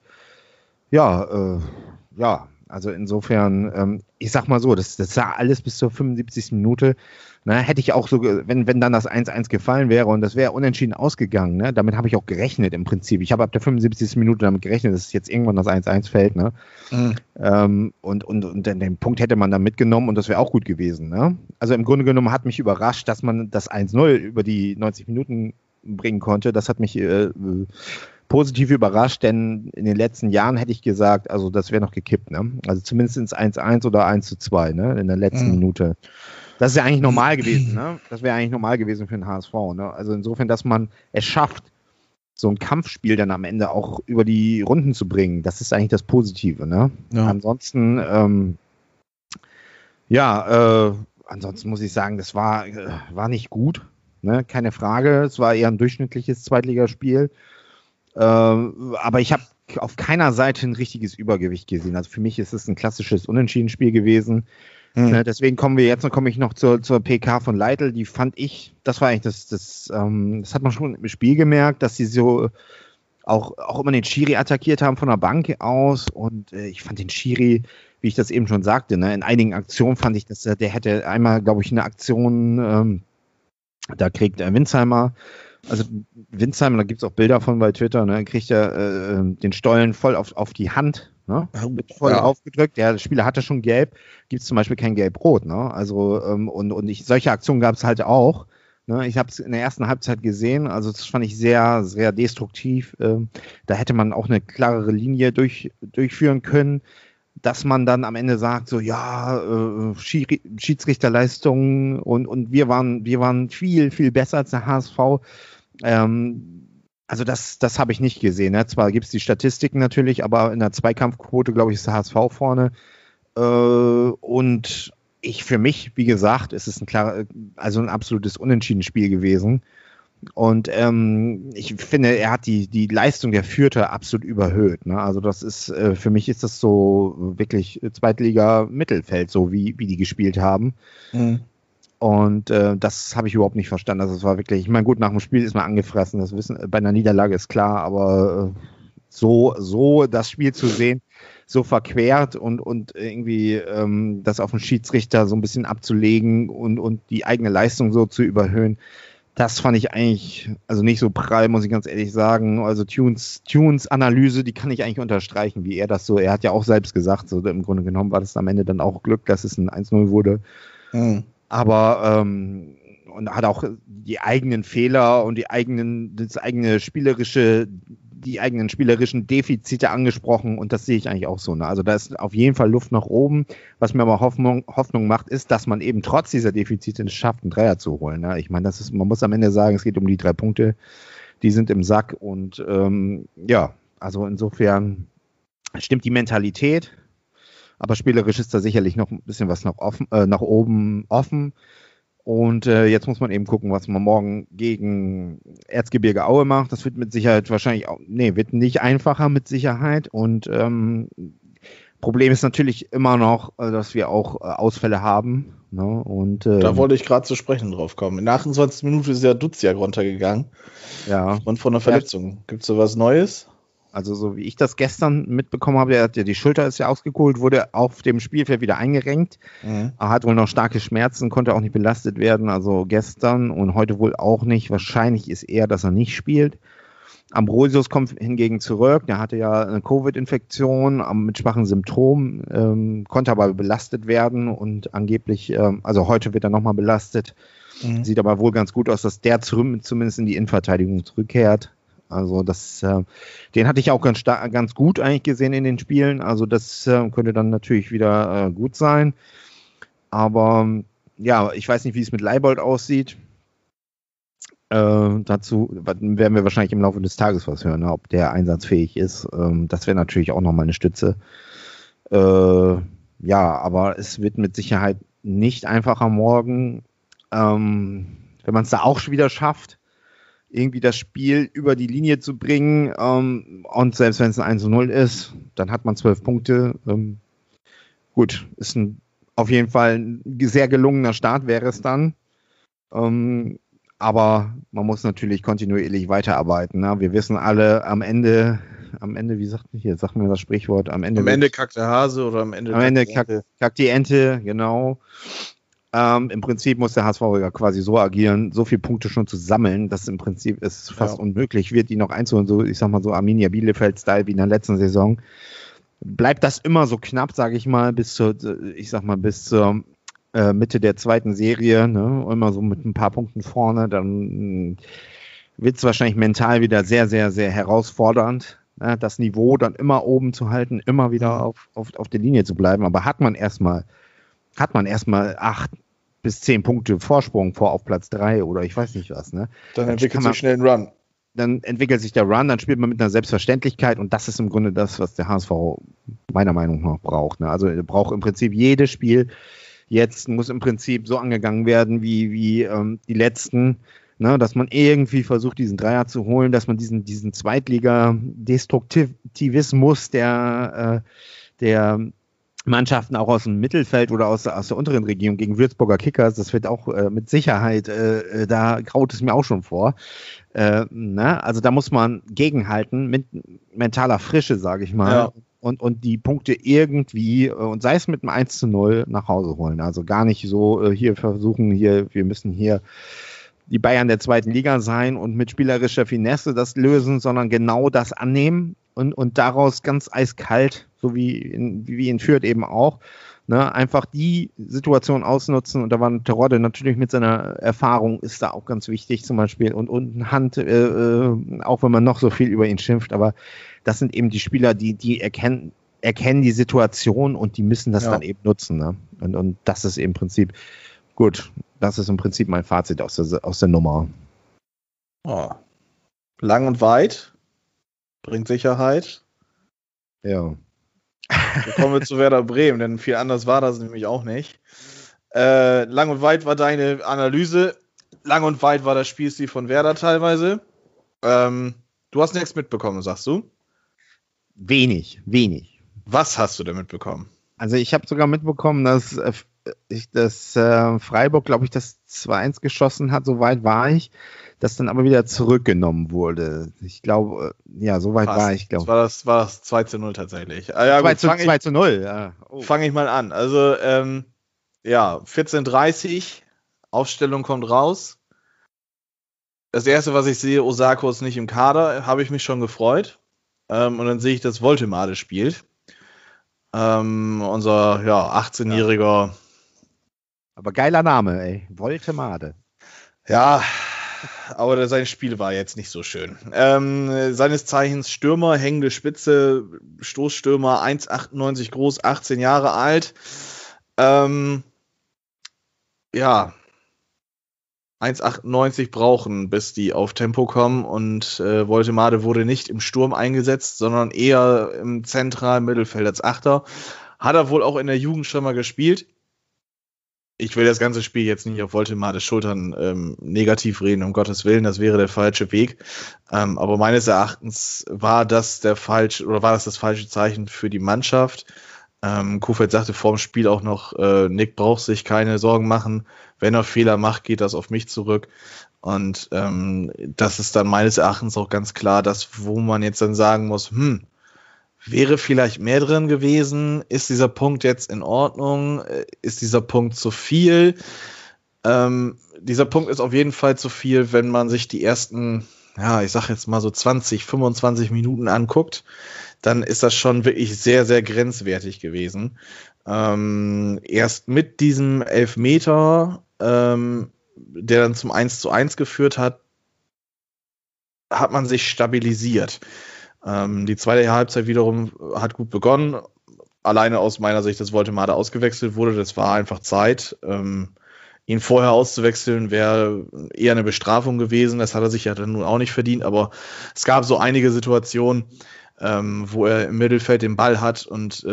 also insofern, ich sag mal so, das sah alles bis zur 75. Minute, ne, hätte ich auch so, wenn dann das 1-1 gefallen wäre und das wäre unentschieden ausgegangen, ne, damit habe ich auch gerechnet im Prinzip. Ich habe ab der 75. Minute damit gerechnet, dass jetzt irgendwann das 1-1 fällt, ne? Und den Punkt hätte man dann mitgenommen und das wäre auch gut gewesen, ne? Also im Grunde genommen hat mich überrascht, dass man das 1-0 über die 90 Minuten bringen konnte. Das hat mich positiv überrascht, denn in den letzten Jahren hätte ich gesagt, also das wäre noch gekippt, ne? Also zumindest ins 1-1 oder 1-2, ne? In der letzten Minute. Das ist ja eigentlich normal gewesen, ne? Das wäre eigentlich normal gewesen für den HSV, ne? Also insofern, dass man es schafft, so ein Kampfspiel dann am Ende auch über die Runden zu bringen, das ist eigentlich das Positive, ne? Ja. Ansonsten, ansonsten muss ich sagen, das war nicht gut, ne? Keine Frage, es war eher ein durchschnittliches Zweitligaspiel. Aber ich habe auf keiner Seite ein richtiges Übergewicht gesehen. Also für mich ist es ein klassisches Unentschieden-Spiel gewesen. Deswegen komme ich noch zur PK von Leitl. Die fand ich, das war eigentlich das hat man schon im Spiel gemerkt, dass sie so auch immer den Schiri attackiert haben von der Bank aus. Und ich fand den Schiri, wie ich das eben schon sagte, ne, in einigen Aktionen fand ich, dass der hätte einmal, glaube ich, eine Aktion, da kriegt Winzheimer. Also Winzheimer, da gibt es auch Bilder von bei Twitter, ne, kriegt er den Stollen voll auf die Hand, ne, voll aufgedrückt. Der Spieler hatte schon gelb, gibt es zum Beispiel kein Gelb-Rot, ne? Also solche Aktionen gab es halt auch, ne? Ich habe es in der ersten Halbzeit gesehen, also das fand ich sehr, sehr destruktiv. Da hätte man auch eine klarere Linie durchführen können, dass man dann am Ende sagt, so ja, Schiedsrichterleistungen und wir waren viel, viel besser als der HSV. Also das habe ich nicht gesehen, ne? Zwar gibt es die Statistiken natürlich, aber in der Zweikampfquote, glaube ich, ist der HSV vorne. Und für mich, wie gesagt, ist es ein absolutes Unentschieden-Spiel gewesen. Und ich finde, er hat die Leistung der Fürther absolut überhöht, ne? Also das ist, für mich ist das so wirklich Zweitliga-Mittelfeld, so wie die gespielt haben. Und das habe ich überhaupt nicht verstanden. Also es war wirklich, ich meine, gut, nach dem Spiel ist man angefressen, das wissen, bei einer Niederlage ist klar, aber so das Spiel zu sehen, so verquert und irgendwie das auf den Schiedsrichter so ein bisschen abzulegen und die eigene Leistung so zu überhöhen, das fand ich eigentlich, also nicht so prall, muss ich ganz ehrlich sagen. Also Tunes Analyse, die kann ich eigentlich unterstreichen, wie er das so, er hat ja auch selbst gesagt, so im Grunde genommen war das am Ende dann auch Glück, dass es ein 1-0 wurde. Aber, und hat auch die eigenen Fehler und das eigene spielerische die eigenen spielerischen Defizite angesprochen und das sehe ich eigentlich auch so. Ne? Also da ist auf jeden Fall Luft nach oben. Was mir aber Hoffnung macht, ist, dass man eben trotz dieser Defizite es schafft, einen Dreier zu holen. Ne? Ich meine, man muss am Ende sagen, es geht um die 3 Punkte, die sind im Sack und also insofern stimmt die Mentalität, aber spielerisch ist da sicherlich noch ein bisschen was nach oben offen. Und jetzt muss man eben gucken, was man morgen gegen Erzgebirge Aue macht. Das wird mit Sicherheit wird nicht einfacher mit Sicherheit. Und Problem ist natürlich immer noch, dass wir auch Ausfälle haben. Ne? Und da wollte ich gerade zu sprechen drauf kommen. In der 28. Minute ist ja Duziak runtergegangen. Ja. Und von einer Verletzung. Gibt es so was Neues? Also so wie ich das gestern mitbekommen habe, der hat ja die Schulter ist ja ausgekohlt, wurde auf dem Spielfeld wieder eingerenkt. Mhm. Er hat wohl noch starke Schmerzen, konnte auch nicht belastet werden. Also gestern und heute wohl auch nicht. Wahrscheinlich ist eher, dass er nicht spielt. Ambrosius kommt hingegen zurück. Der hatte ja eine Covid-Infektion mit schwachen Symptomen, konnte aber belastet werden und angeblich, also heute wird er nochmal belastet. Mhm. Sieht aber wohl ganz gut aus, dass der zumindest in die Innenverteidigung zurückkehrt. Also das, den hatte ich auch ganz gut eigentlich gesehen in den Spielen. Also das könnte dann natürlich wieder gut sein. Aber ja, ich weiß nicht, wie es mit Leibold aussieht. Dazu werden wir wahrscheinlich im Laufe des Tages was hören, ne? Ob der einsatzfähig ist. Das wäre natürlich auch nochmal eine Stütze. Aber es wird mit Sicherheit nicht einfacher morgen. Wenn man es da auch schon wieder schafft, irgendwie das Spiel über die Linie zu bringen. Und selbst wenn es ein 1:0 ist, dann hat man 12 Punkte. Gut, ist auf jeden Fall ein sehr gelungener Start wäre es dann. Aber man muss natürlich kontinuierlich weiterarbeiten. Ne? Wir wissen alle, am Ende, wie sagt man hier, sagt man das Sprichwort, am Ende kackt der Hase oder am Ende kackt die Ente, genau. Im Prinzip muss der HSV quasi so agieren, so viele Punkte schon zu sammeln, dass im Prinzip es fast unmöglich wird, die noch einzuholen. So, ich sag mal so Arminia Bielefeld-Style wie in der letzten Saison. Bleibt das immer so knapp, sage ich mal, bis zur Mitte der zweiten Serie, ne? Immer so mit ein paar Punkten vorne, dann wird es wahrscheinlich mental wieder sehr, sehr, sehr herausfordernd, ne? Das Niveau dann immer oben zu halten, immer wieder auf der Linie zu bleiben. Aber hat man erstmal 8 bis 10 Punkte Vorsprung auf Platz 3 oder ich weiß nicht was. Ne? Dann entwickelt sich schnell ein Run. Dann entwickelt sich der Run, dann spielt man mit einer Selbstverständlichkeit und das ist im Grunde das, was der HSV meiner Meinung nach braucht. Ne? Also er braucht im Prinzip jedes Spiel. Jetzt muss im Prinzip so angegangen werden wie die letzten, ne? Dass man irgendwie versucht, diesen Dreier zu holen, dass man diesen Zweitliga-Destruktivismus der Mannschaften auch aus dem Mittelfeld oder aus der unteren Region gegen Würzburger Kickers, das wird auch mit Sicherheit, da graut es mir auch schon vor. Also da muss man gegenhalten mit mentaler Frische, sage ich mal, und die Punkte irgendwie, und sei es mit einem 1:0 nach Hause holen. Also gar nicht so wir müssen hier die Bayern der zweiten Liga sein und mit spielerischer Finesse das lösen, sondern genau das annehmen und daraus ganz eiskalt, so wie in Fürth eben auch, ne, einfach die Situation ausnutzen. Und da war Terodde natürlich mit seiner Erfahrung, ist da auch ganz wichtig zum Beispiel. Und Hand, auch wenn man noch so viel über ihn schimpft, aber das sind eben die Spieler, die erkennen die Situation und die müssen das dann eben nutzen. Ne? Und das ist eben im Prinzip... Gut, das ist im Prinzip mein Fazit aus der Nummer. Oh. Lang und weit, bringt Sicherheit. Ja. Dann kommen wir zu Werder Bremen, denn viel anders war das nämlich auch nicht. Lang und weit war deine Analyse. Lang und weit war das Spielstil von Werder teilweise. Du hast nichts mitbekommen, sagst du? Wenig. Was hast du denn mitbekommen? Also ich habe sogar mitbekommen, dass Freiburg, glaube ich, das 2:1 geschossen hat, so weit war ich, das dann aber wieder zurückgenommen wurde. Ich glaube, so weit war ich, glaube ich. Das war das 2:0 tatsächlich. Ah, ja, 2:0, ja. Oh. Fange ich mal an. Also, 14:30, Aufstellung kommt raus. Das Erste, was ich sehe, Osako ist nicht im Kader, habe ich mich schon gefreut. Und dann sehe ich, dass Woltemade spielt. Unser 18-jähriger... Aber geiler Name, ey. Woltemade. Ja, aber sein Spiel war jetzt nicht so schön. Seines Zeichens Stürmer, hängende Spitze, Stoßstürmer, 1,98 groß, 18 Jahre alt. 1,98 brauchen, bis die auf Tempo kommen, und Woltemade wurde nicht im Sturm eingesetzt, sondern eher im zentralen Mittelfeld als Achter. Hat er wohl auch in der Jugend schon mal gespielt. Ich will das ganze Spiel jetzt nicht auf Woltemades Schultern negativ reden, um Gottes Willen, das wäre der falsche Weg. Aber meines Erachtens war das falsche Zeichen für die Mannschaft. Kufeld sagte vor dem Spiel auch noch, Nick braucht sich keine Sorgen machen. Wenn er Fehler macht, geht das auf mich zurück. Und das ist dann meines Erachtens auch ganz klar das, wo man jetzt dann sagen muss, wäre vielleicht mehr drin gewesen? Ist dieser Punkt jetzt in Ordnung? Ist dieser Punkt zu viel? Dieser Punkt ist auf jeden Fall zu viel, wenn man sich die ersten, ich sag jetzt mal so 20, 25 Minuten anguckt, dann ist das schon wirklich sehr, sehr grenzwertig gewesen. Erst mit diesem Elfmeter, der dann zum 1:1 geführt hat, hat man sich stabilisiert. Die zweite Halbzeit wiederum hat gut begonnen. Alleine aus meiner Sicht, dass Woltemade ausgewechselt wurde, das war einfach Zeit. Ihn vorher auszuwechseln wäre eher eine Bestrafung gewesen. Das hat er sich ja dann nun auch nicht verdient. Aber es gab so einige Situationen, wo er im Mittelfeld den Ball hat, und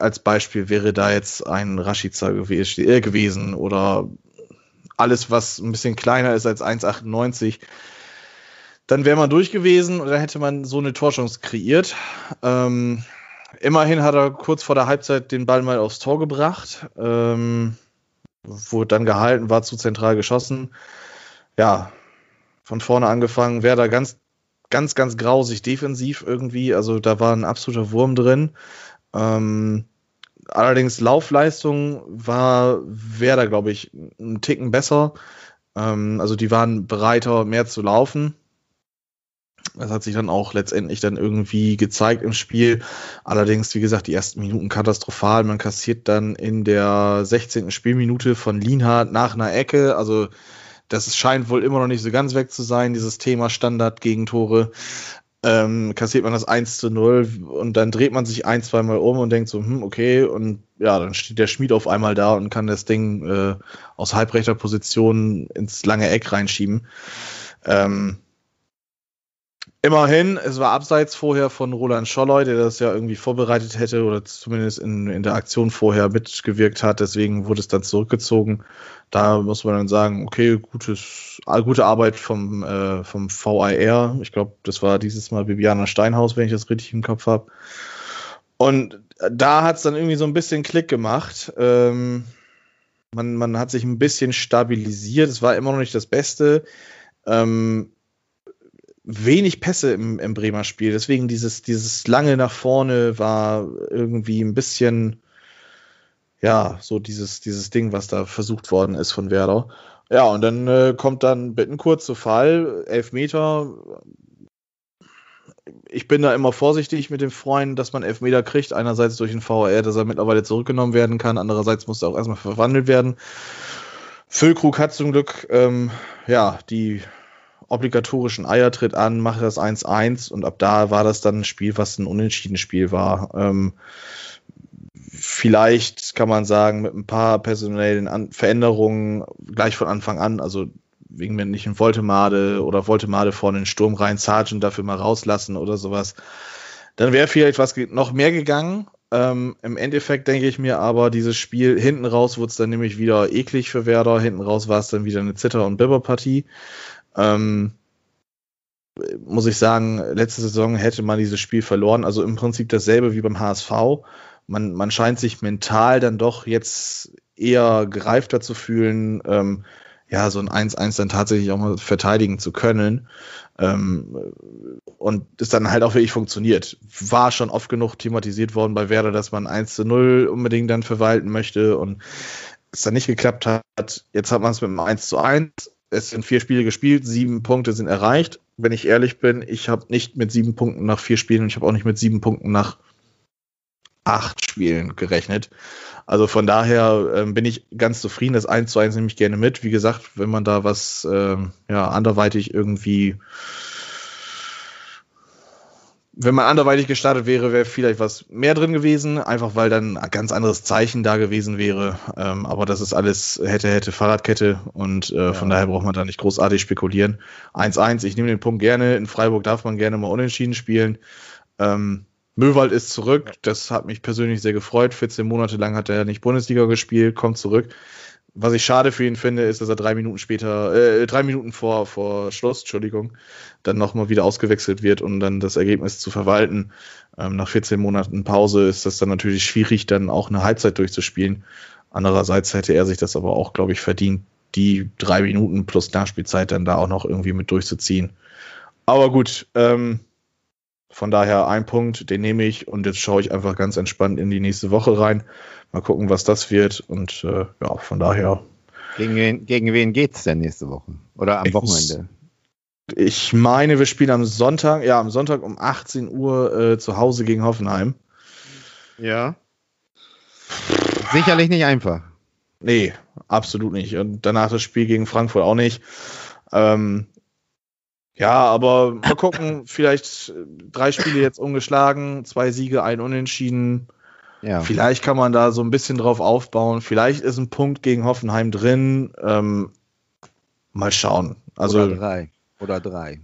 als Beispiel wäre da jetzt ein Rashica gewesen oder alles, was ein bisschen kleiner ist als 1,98, dann wäre man durch gewesen und dann hätte man so eine Torchance kreiert. Immerhin hat er kurz vor der Halbzeit den Ball mal aufs Tor gebracht, wurde dann gehalten, war zu zentral geschossen. Ja, von vorne angefangen, wäre da ganz grausig defensiv irgendwie, also da war ein absoluter Wurm drin. Allerdings Laufleistung war Werder, glaube ich, einen Ticken besser. Also die waren bereiter, mehr zu laufen. Das hat sich dann auch letztendlich dann irgendwie gezeigt im Spiel. Allerdings, wie gesagt, die ersten Minuten katastrophal. Man kassiert dann in der 16. Spielminute von Lienhardt nach einer Ecke, also das scheint wohl immer noch nicht so ganz weg zu sein, dieses Thema Standard-Gegentore. Kassiert man das 1:0 und dann dreht man sich ein-, zweimal um und denkt so, okay. Und ja, dann steht der Schmied auf einmal da und kann das Ding aus halbrechter Position ins lange Eck reinschieben. Immerhin, es war abseits vorher von Roland Scholloy, der das ja irgendwie vorbereitet hätte oder zumindest in der Aktion vorher mitgewirkt hat. Deswegen wurde es dann zurückgezogen. Da muss man dann sagen, okay, gute Arbeit vom VAR. Ich glaube, das war dieses Mal Bibiana Steinhaus, wenn ich das richtig im Kopf habe. Und da hat es dann irgendwie so ein bisschen Klick gemacht. Man hat sich ein bisschen stabilisiert. Es war immer noch nicht das Beste. Wenig Pässe im Bremer Spiel, deswegen dieses lange nach vorne war irgendwie ein bisschen, so dieses Ding, was da versucht worden ist von Werder. Ja, und dann kommt dann Bittencourt zu Fall, Elfmeter. Ich bin da immer vorsichtig mit dem Freund, dass man Elfmeter kriegt, einerseits durch den VAR, dass er mittlerweile zurückgenommen werden kann, andererseits muss er auch erstmal verwandelt werden. Füllkrug hat zum Glück, die obligatorischen Eiertritt an, mache das 1:1, und ab da war das dann ein Spiel, was ein unentschiedenes Spiel war. Vielleicht kann man sagen, mit ein paar personellen Veränderungen gleich von Anfang an, also wegen mir nicht in Woltemade vorne in den Sturm rein, Sargent dafür mal rauslassen oder sowas, dann wäre vielleicht was noch mehr gegangen. Im Endeffekt denke ich mir aber, dieses Spiel, hinten raus wurde es dann nämlich wieder eklig für Werder, hinten raus war es dann wieder eine Zitter- und Bibberpartie. Muss ich sagen, letzte Saison hätte man dieses Spiel verloren, also im Prinzip dasselbe wie beim HSV. Man scheint sich mental dann doch jetzt eher gereifter zu fühlen, so ein 1:1 dann tatsächlich auch mal verteidigen zu können, und es dann halt auch wirklich funktioniert. War schon oft genug thematisiert worden bei Werder, dass man 1:0 unbedingt dann verwalten möchte und es dann nicht geklappt hat. Jetzt hat man es mit einem 1:1. Es sind 4 Spiele gespielt, 7 Punkte sind erreicht. Wenn ich ehrlich bin, ich habe nicht mit 7 Punkten nach 4 Spielen und ich habe auch nicht mit 7 Punkten nach 8 Spielen gerechnet. Also von daher bin ich ganz zufrieden. Das 1:1 nehme ich gerne mit. Wie gesagt, wenn man da was anderweitig irgendwie, wenn man anderweitig gestartet wäre, wäre vielleicht was mehr drin gewesen, einfach weil dann ein ganz anderes Zeichen da gewesen wäre. Aber das ist alles hätte Fahrradkette und von daher braucht man da nicht großartig spekulieren. 1:1, ich nehme den Punkt gerne. In Freiburg darf man gerne mal unentschieden spielen. Möwald ist zurück, das hat mich persönlich sehr gefreut. 14 Monate lang hat er nicht Bundesliga gespielt, kommt zurück. Was ich schade für ihn finde, ist, dass er 3 Minuten vor Schluss, dann nochmal wieder ausgewechselt wird, um dann das Ergebnis zu verwalten. Nach 14 Monaten Pause ist das dann natürlich schwierig, dann auch eine Halbzeit durchzuspielen. Andererseits hätte er sich das aber auch, glaube ich, verdient, die 3 Minuten plus Nachspielzeit dann da auch noch irgendwie mit durchzuziehen. Aber gut, von daher ein Punkt, den nehme ich und jetzt schaue ich einfach ganz entspannt in die nächste Woche rein. Mal gucken, was das wird und von daher. Gegen wen geht's denn nächste Woche? Oder am Wochenende? Ich meine, wir spielen am Sonntag um 18 Uhr zu Hause gegen Hoffenheim. Ja. Sicherlich nicht einfach. Nee, absolut nicht. Und danach das Spiel gegen Frankfurt auch nicht. Aber mal gucken, vielleicht 3 Spiele jetzt ungeschlagen, 2 Siege, 1 Unentschieden. Ja. Vielleicht kann man da so ein bisschen drauf aufbauen. Vielleicht ist ein Punkt gegen Hoffenheim drin. Mal schauen. Also, Oder drei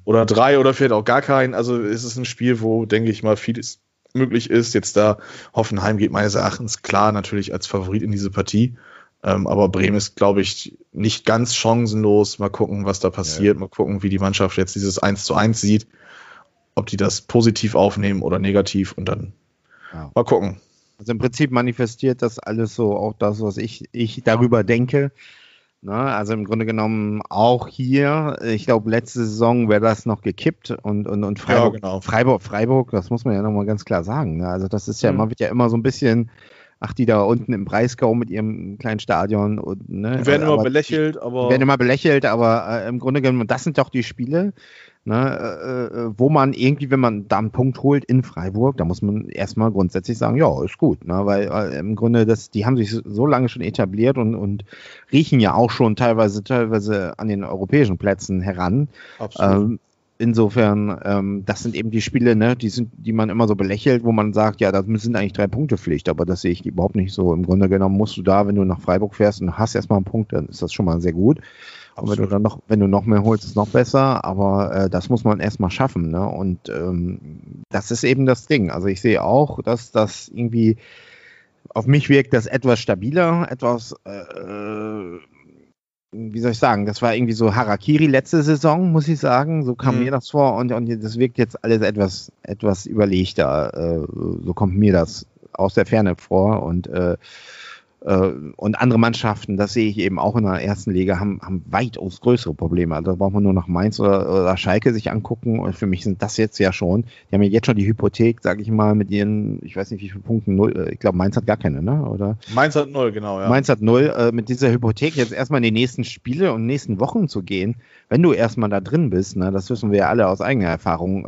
oder vielleicht auch gar keinen. Also es ist ein Spiel, wo, denke ich mal, vieles möglich ist. Jetzt da Hoffenheim geht meines Erachtens klar natürlich als Favorit in diese Partie. Aber Bremen ist, glaube ich, nicht ganz chancenlos. Mal gucken, was da passiert. Ja. Mal gucken, wie die Mannschaft jetzt dieses 1:1 sieht. Ob die das positiv aufnehmen oder negativ. Und dann mal gucken. Also im Prinzip manifestiert das alles so auch das, was ich darüber denke. Na, also im Grunde genommen auch hier, ich glaube, letzte Saison wäre das noch gekippt und Freiburg, ja, genau. Freiburg, das muss man ja nochmal ganz klar sagen. Ne? Also das ist ja, man wird ja immer so ein bisschen... Ach, die da unten im Breisgau mit ihrem kleinen Stadion. Und, ne? Die werden immer belächelt, aber... im Grunde genommen, das sind doch die Spiele, ne, wo man irgendwie, wenn man da einen Punkt holt in Freiburg, da muss man erstmal grundsätzlich sagen, ja, ist gut, ne, weil im Grunde, die haben sich so lange schon etabliert und riechen ja auch schon teilweise an den europäischen Plätzen heran. Absolut. Insofern, das sind eben die Spiele, ne, die man immer so belächelt, wo man sagt, ja, das sind eigentlich 3 Punkte Pflicht, aber das sehe ich überhaupt nicht so. Im Grunde genommen musst du da, wenn du nach Freiburg fährst und hast erstmal einen Punkt, dann ist das schon mal sehr gut. Und wenn du dann noch mehr holst, ist noch besser, aber das muss man erstmal schaffen, ne? Und das ist eben das Ding. Also ich sehe auch, dass das irgendwie auf mich wirkt, das etwas stabiler, etwas wie soll ich sagen, das war irgendwie so Harakiri letzte Saison, muss ich sagen. So kam mir das vor und das wirkt jetzt alles etwas überlegter. So kommt mir das aus der Ferne vor und andere Mannschaften, das sehe ich eben auch in der ersten Liga, haben weitaus größere Probleme. Also da braucht man nur nach Mainz oder Schalke sich angucken und für mich sind das jetzt ja schon, die haben ja jetzt schon die Hypothek, sage ich mal, mit ihren, ich weiß nicht wie viele Punkten, 0, ich glaube Mainz hat gar keine, ne? Oder? Mainz hat 0, genau, ja. Mainz hat 0, mit dieser Hypothek jetzt erstmal in die nächsten Spiele und nächsten Wochen zu gehen, wenn du erstmal da drin bist, ne, das wissen wir ja alle aus eigener Erfahrung,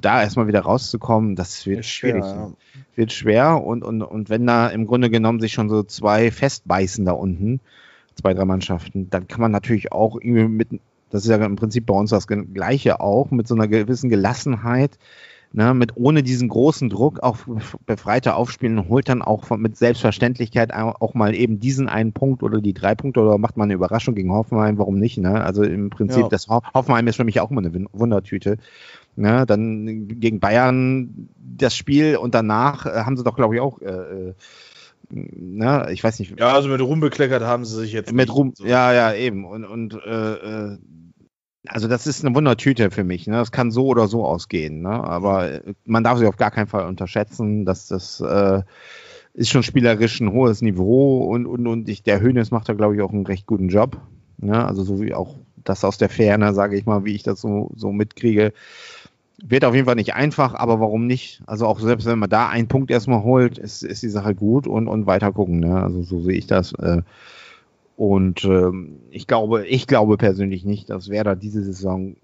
da erstmal wieder rauszukommen, das wird schwierig. Ja. Ne? Wird schwer und wenn da im Grunde genommen sich schon so 2 festbeißen da unten, 2, 3 Mannschaften, dann kann man natürlich auch irgendwie das ist ja im Prinzip bei uns das Gleiche auch, mit so einer gewissen Gelassenheit, ne, ohne diesen großen Druck, auch befreiter aufspielen, holt dann auch mit Selbstverständlichkeit auch mal eben diesen einen Punkt oder die 3 Punkte oder macht mal eine Überraschung gegen Hoffenheim, warum nicht, ne? Also im Prinzip, das Hoffenheim ist für mich auch immer eine Wundertüte. Ja, dann gegen Bayern das Spiel und danach haben sie doch, glaube ich, auch ich weiß nicht. Ja, also mit Ruhm bekleckert haben sie sich jetzt. Ja, eben. Und also das ist eine Wundertüte für mich. Ne? Das kann so oder so ausgehen. Ne? Aber man darf sich auf gar keinen Fall unterschätzen, dass das ist schon spielerisch ein hohes Niveau und der Hoeneß macht da, glaube ich, auch einen recht guten Job. Ne? Also so wie auch das aus der Ferne, sage ich mal, wie ich das so mitkriege. Wird auf jeden Fall nicht einfach, aber warum nicht? Also auch selbst wenn man da einen Punkt erstmal holt, ist die Sache gut und weiter gucken. Ne? Also so sehe ich das. Und ich glaube persönlich nicht, dass Werder diese Saison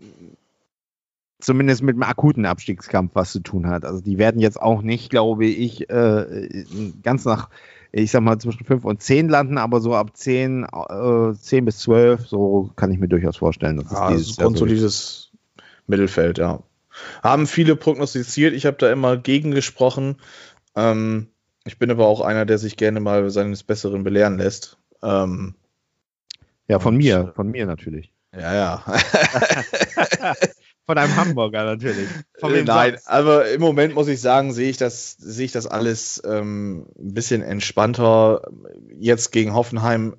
zumindest mit einem akuten Abstiegskampf was zu tun hat. Also die werden jetzt auch nicht, glaube ich, ganz nach, ich sag mal, zwischen 5 und 10 landen, aber so ab 10 bis 12, so kann ich mir durchaus vorstellen. Ja, das ist grundsolides Mittelfeld, ja. Haben viele prognostiziert, ich habe da immer gegen gesprochen. Ich bin aber auch einer, der sich gerne mal seines Besseren belehren lässt. Ja, von mir natürlich. Ja, ja. Von einem Hamburger natürlich. Nein, aber im Moment muss ich sagen, sehe ich das alles ein bisschen entspannter. Jetzt gegen Hoffenheim,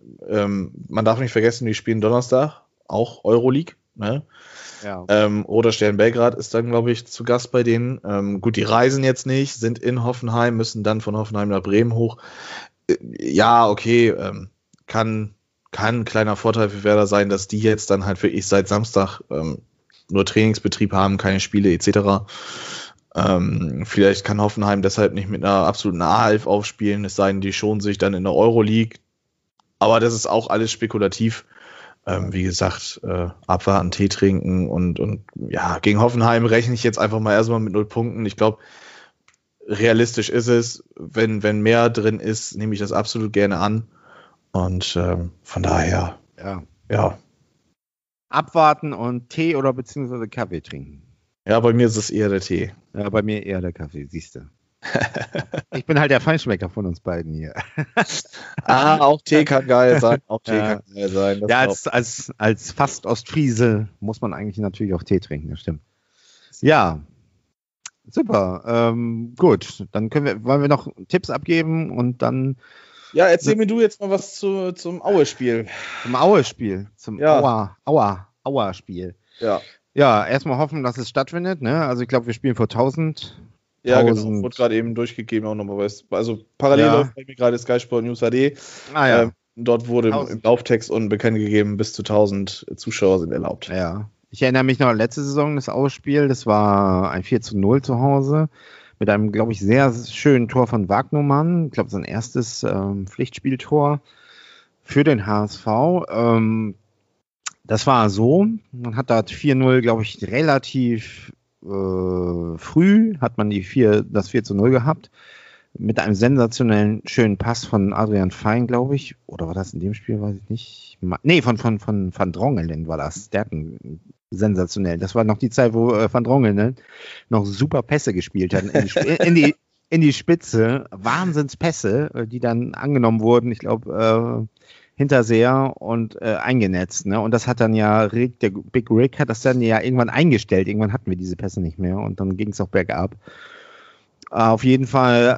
man darf nicht vergessen, die spielen Donnerstag, auch Euroleague, ne? Ja. Oder Stern Belgrad ist dann, glaube ich, zu Gast bei denen. Gut, die reisen jetzt nicht, sind in Hoffenheim, müssen dann von Hoffenheim nach Bremen hoch. Ja, okay, kann ein kleiner Vorteil für Werder sein, dass die jetzt dann halt wirklich seit Samstag nur Trainingsbetrieb haben, keine Spiele etc. Vielleicht kann Hoffenheim deshalb nicht mit einer absoluten A11 aufspielen, es sei denn, die schonen sich dann in der Euroleague. Aber das ist auch alles spekulativ. Wie gesagt, abwarten, Tee trinken und ja, gegen Hoffenheim rechne ich jetzt einfach mal erstmal mit 0 Punkten. Ich glaube, realistisch ist es, wenn mehr drin ist, nehme ich das absolut gerne an. Und von daher, ja. Abwarten und Tee oder beziehungsweise Kaffee trinken. Ja, bei mir ist es eher der Tee. Ja, bei mir eher der Kaffee, siehst du. Ich bin halt der Feinschmecker von uns beiden hier. Auch Tee kann geil sein. Ja, als fast Ostfriese muss man eigentlich natürlich auch Tee trinken, das stimmt. Ja, super. Gut, dann wollen wir noch Tipps abgeben und dann. Ja, erzähl mir du jetzt mal was zum Aue-Spiel. Zum Aue-Spiel, Aue-Spiel. Ja, erstmal hoffen, dass es stattfindet, ne? Also ich glaube, wir spielen vor 1000. Ja, genau, wurde gerade eben durchgegeben, auch nochmal. Also parallel läuft bei mir gerade Sky Sport News HD. Ja. Dort wurde im Lauftext unten bekannt gegeben, bis zu 1000 Zuschauer sind erlaubt. Ja, ich erinnere mich noch an letzte Saison, das Ausspiel, das war ein 4:0 zu Hause mit einem, glaube ich, sehr schönen Tor von Wagnermann. Ich glaube, sein erstes Pflichtspieltor für den HSV. Das war so, man hat da 4:0, glaube ich, relativ früh hat man das 4:0 gehabt, mit einem sensationellen, schönen Pass von Adrian Fein, glaube ich, oder war das in dem Spiel, weiß ich nicht, nee, von Van Drongelen war das, der hat sensationell, das war noch die Zeit, wo Van Drongelen noch super Pässe gespielt hat, in die Spitze, Wahnsinnspässe, die dann angenommen wurden, ich glaube, Hinterseher und eingenetzt, ne? Und das hat dann ja der Big Rick hat das dann ja irgendwann eingestellt. Irgendwann hatten wir diese Pässe nicht mehr und dann ging es auch bergab. Auf jeden Fall,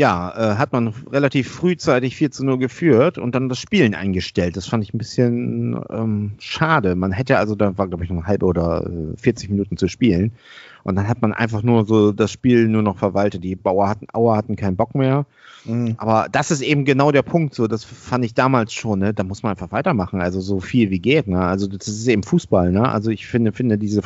hat man relativ frühzeitig 4:0 geführt und dann das Spielen eingestellt. Das fand ich ein bisschen schade. Man hätte also, da war glaube ich noch eine halbe oder 40 Minuten zu spielen und dann hat man einfach nur so das Spiel nur noch verwaltet. Die Auer hatten keinen Bock mehr. Aber das ist eben genau der Punkt, so, das fand ich damals schon, ne? Da muss man einfach weitermachen, also so viel wie geht, ne? Also das ist eben Fußball, ne? Also ich finde diese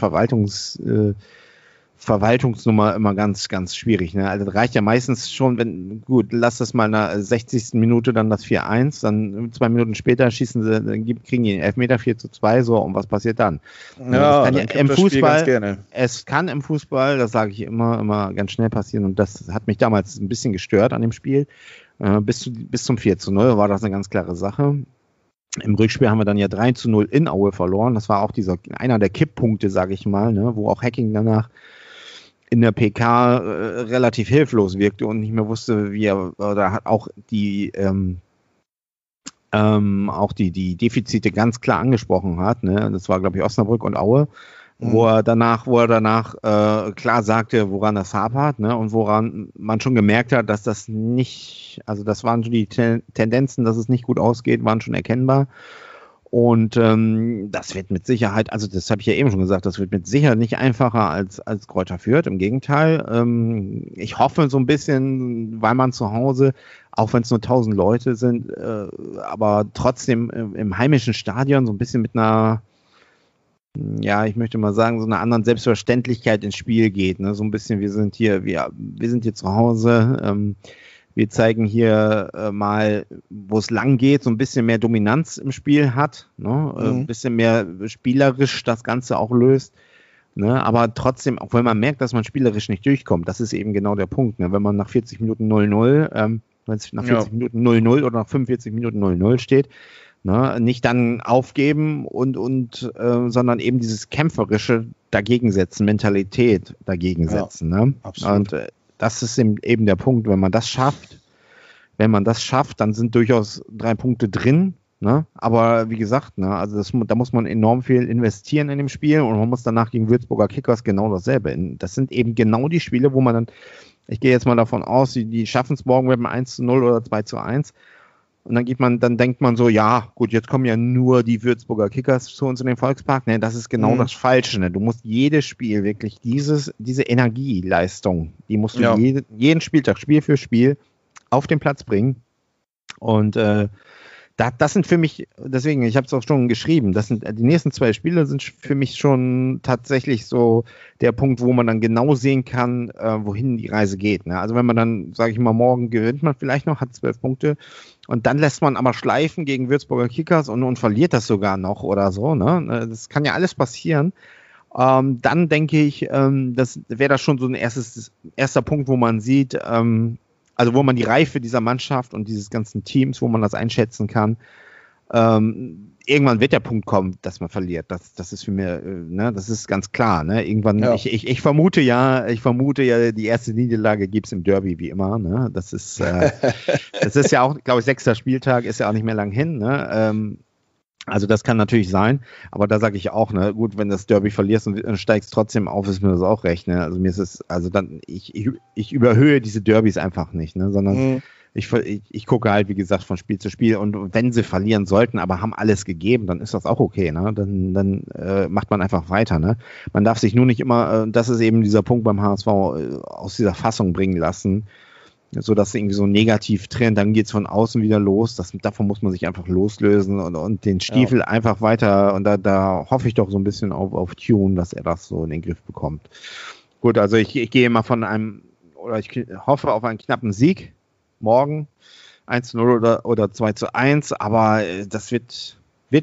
Verwaltungsnummer immer ganz, ganz schwierig, ne? Also das reicht ja meistens schon, lass das mal in der 60. Minute dann das 4:1, dann 2 Minuten später kriegen die den Elfmeter 4:2, so, und was passiert dann? Ja, es kann im Fußball, das sage ich immer ganz schnell passieren und das hat mich damals ein bisschen gestört an dem Spiel. Bis zum 4:0 war das eine ganz klare Sache. Im Rückspiel haben wir dann ja 3:0 in Aue verloren, das war auch einer der Kipppunkte, sage ich mal, ne? Wo auch Hacking danach in der PK relativ hilflos wirkte und nicht mehr wusste, wie er, oder hat auch die Defizite ganz klar angesprochen hat, ne? Das war, glaube ich, Osnabrück und Aue, wo er danach klar sagte, woran das hapert, ne? Und woran man schon gemerkt hat, dass das nicht, also das waren schon die Tendenzen, dass es nicht gut ausgeht, waren schon erkennbar. Und das wird mit Sicherheit, also das habe ich ja eben schon gesagt, das wird mit Sicherheit nicht einfacher als Kräuter Fürth, im Gegenteil. Ich hoffe so ein bisschen, weil man zu Hause, auch wenn es nur 1000 Leute sind, aber trotzdem im heimischen Stadion so ein bisschen mit einer, ja, ich möchte mal sagen, so einer anderen Selbstverständlichkeit ins Spiel geht, ne? So ein bisschen, wir sind hier zu Hause, wir zeigen hier mal, wo es lang geht, so ein bisschen mehr Dominanz im Spiel hat, ne? Ein bisschen mehr spielerisch das Ganze auch löst. Ne? Aber trotzdem, auch wenn man merkt, dass man spielerisch nicht durchkommt, das ist eben genau der Punkt. Ne? Wenn man nach 40 Minuten 0-0, wenn es nach 40 Minuten 0-0 oder nach 45 Minuten 0-0 steht, ne? Nicht dann aufgeben und sondern eben dieses kämpferische Dagegensetzen, Mentalität dagegensetzen. Ja, ne? Absolut. Und das ist eben der Punkt, wenn man das schafft, dann sind durchaus 3 Punkte drin. Ne? Aber wie gesagt, ne, also da muss man enorm viel investieren in dem Spiel und man muss danach gegen Würzburger Kickers genau dasselbe. Das sind eben genau die Spiele, wo man dann, ich gehe jetzt mal davon aus, die schaffen es morgen mit einem 1-0 oder 2-1 und dann denkt man so, ja gut, jetzt kommen ja nur die Würzburger Kickers zu uns in den Volkspark. Ne, das ist genau das Falsche. Ne? Du musst jedes Spiel wirklich diese Energieleistung, die musst du jeden Spieltag, Spiel für Spiel auf den Platz bringen und das sind für mich, deswegen, ich habe es auch schon geschrieben, die nächsten 2 Spiele sind für mich schon tatsächlich so der Punkt, wo man dann genau sehen kann, wohin die Reise geht. Ne? Also wenn man dann, sage ich mal, morgen gewinnt man vielleicht noch, hat 12 Punkte und dann lässt man aber schleifen gegen Würzburger Kickers und verliert das sogar noch oder so. Ne? Das kann ja alles passieren. Dann denke ich, das wäre das schon so ein erster Punkt, wo man sieht, also wo man die Reife dieser Mannschaft und dieses ganzen Teams, wo man das einschätzen kann, irgendwann wird der Punkt kommen, dass man verliert. Das ist für mich, ne, das ist ganz klar. Ne? Irgendwann, ich vermute ja, die erste Niederlage gibt's im Derby wie immer. Ne? Das ist ja auch, glaube ich, 6. Spieltag, ist ja auch nicht mehr lang hin. Ne? Also das kann natürlich sein, aber da sage ich auch, ne, gut, wenn das Derby verlierst und steigst trotzdem auf, ist mir das auch recht, ne? Also ich überhöhe diese Derbys einfach nicht, ne, sondern ich gucke halt, wie gesagt, von Spiel zu Spiel und wenn sie verlieren sollten, aber haben alles gegeben, dann ist das auch okay, ne? Dann macht man einfach weiter, ne? Man darf sich nur nicht immer, das ist eben dieser Punkt beim HSV, aus dieser Fassung bringen lassen, so dass irgendwie so negativ trennt, dann geht's von außen wieder los. Davon muss man sich einfach loslösen und den Stiefel einfach weiter. Und da hoffe ich doch so ein bisschen auf Tune, dass er das so in den Griff bekommt. Gut, also ich gehe mal ich hoffe auf einen knappen Sieg morgen. 1-0 oder 2-1, aber das wird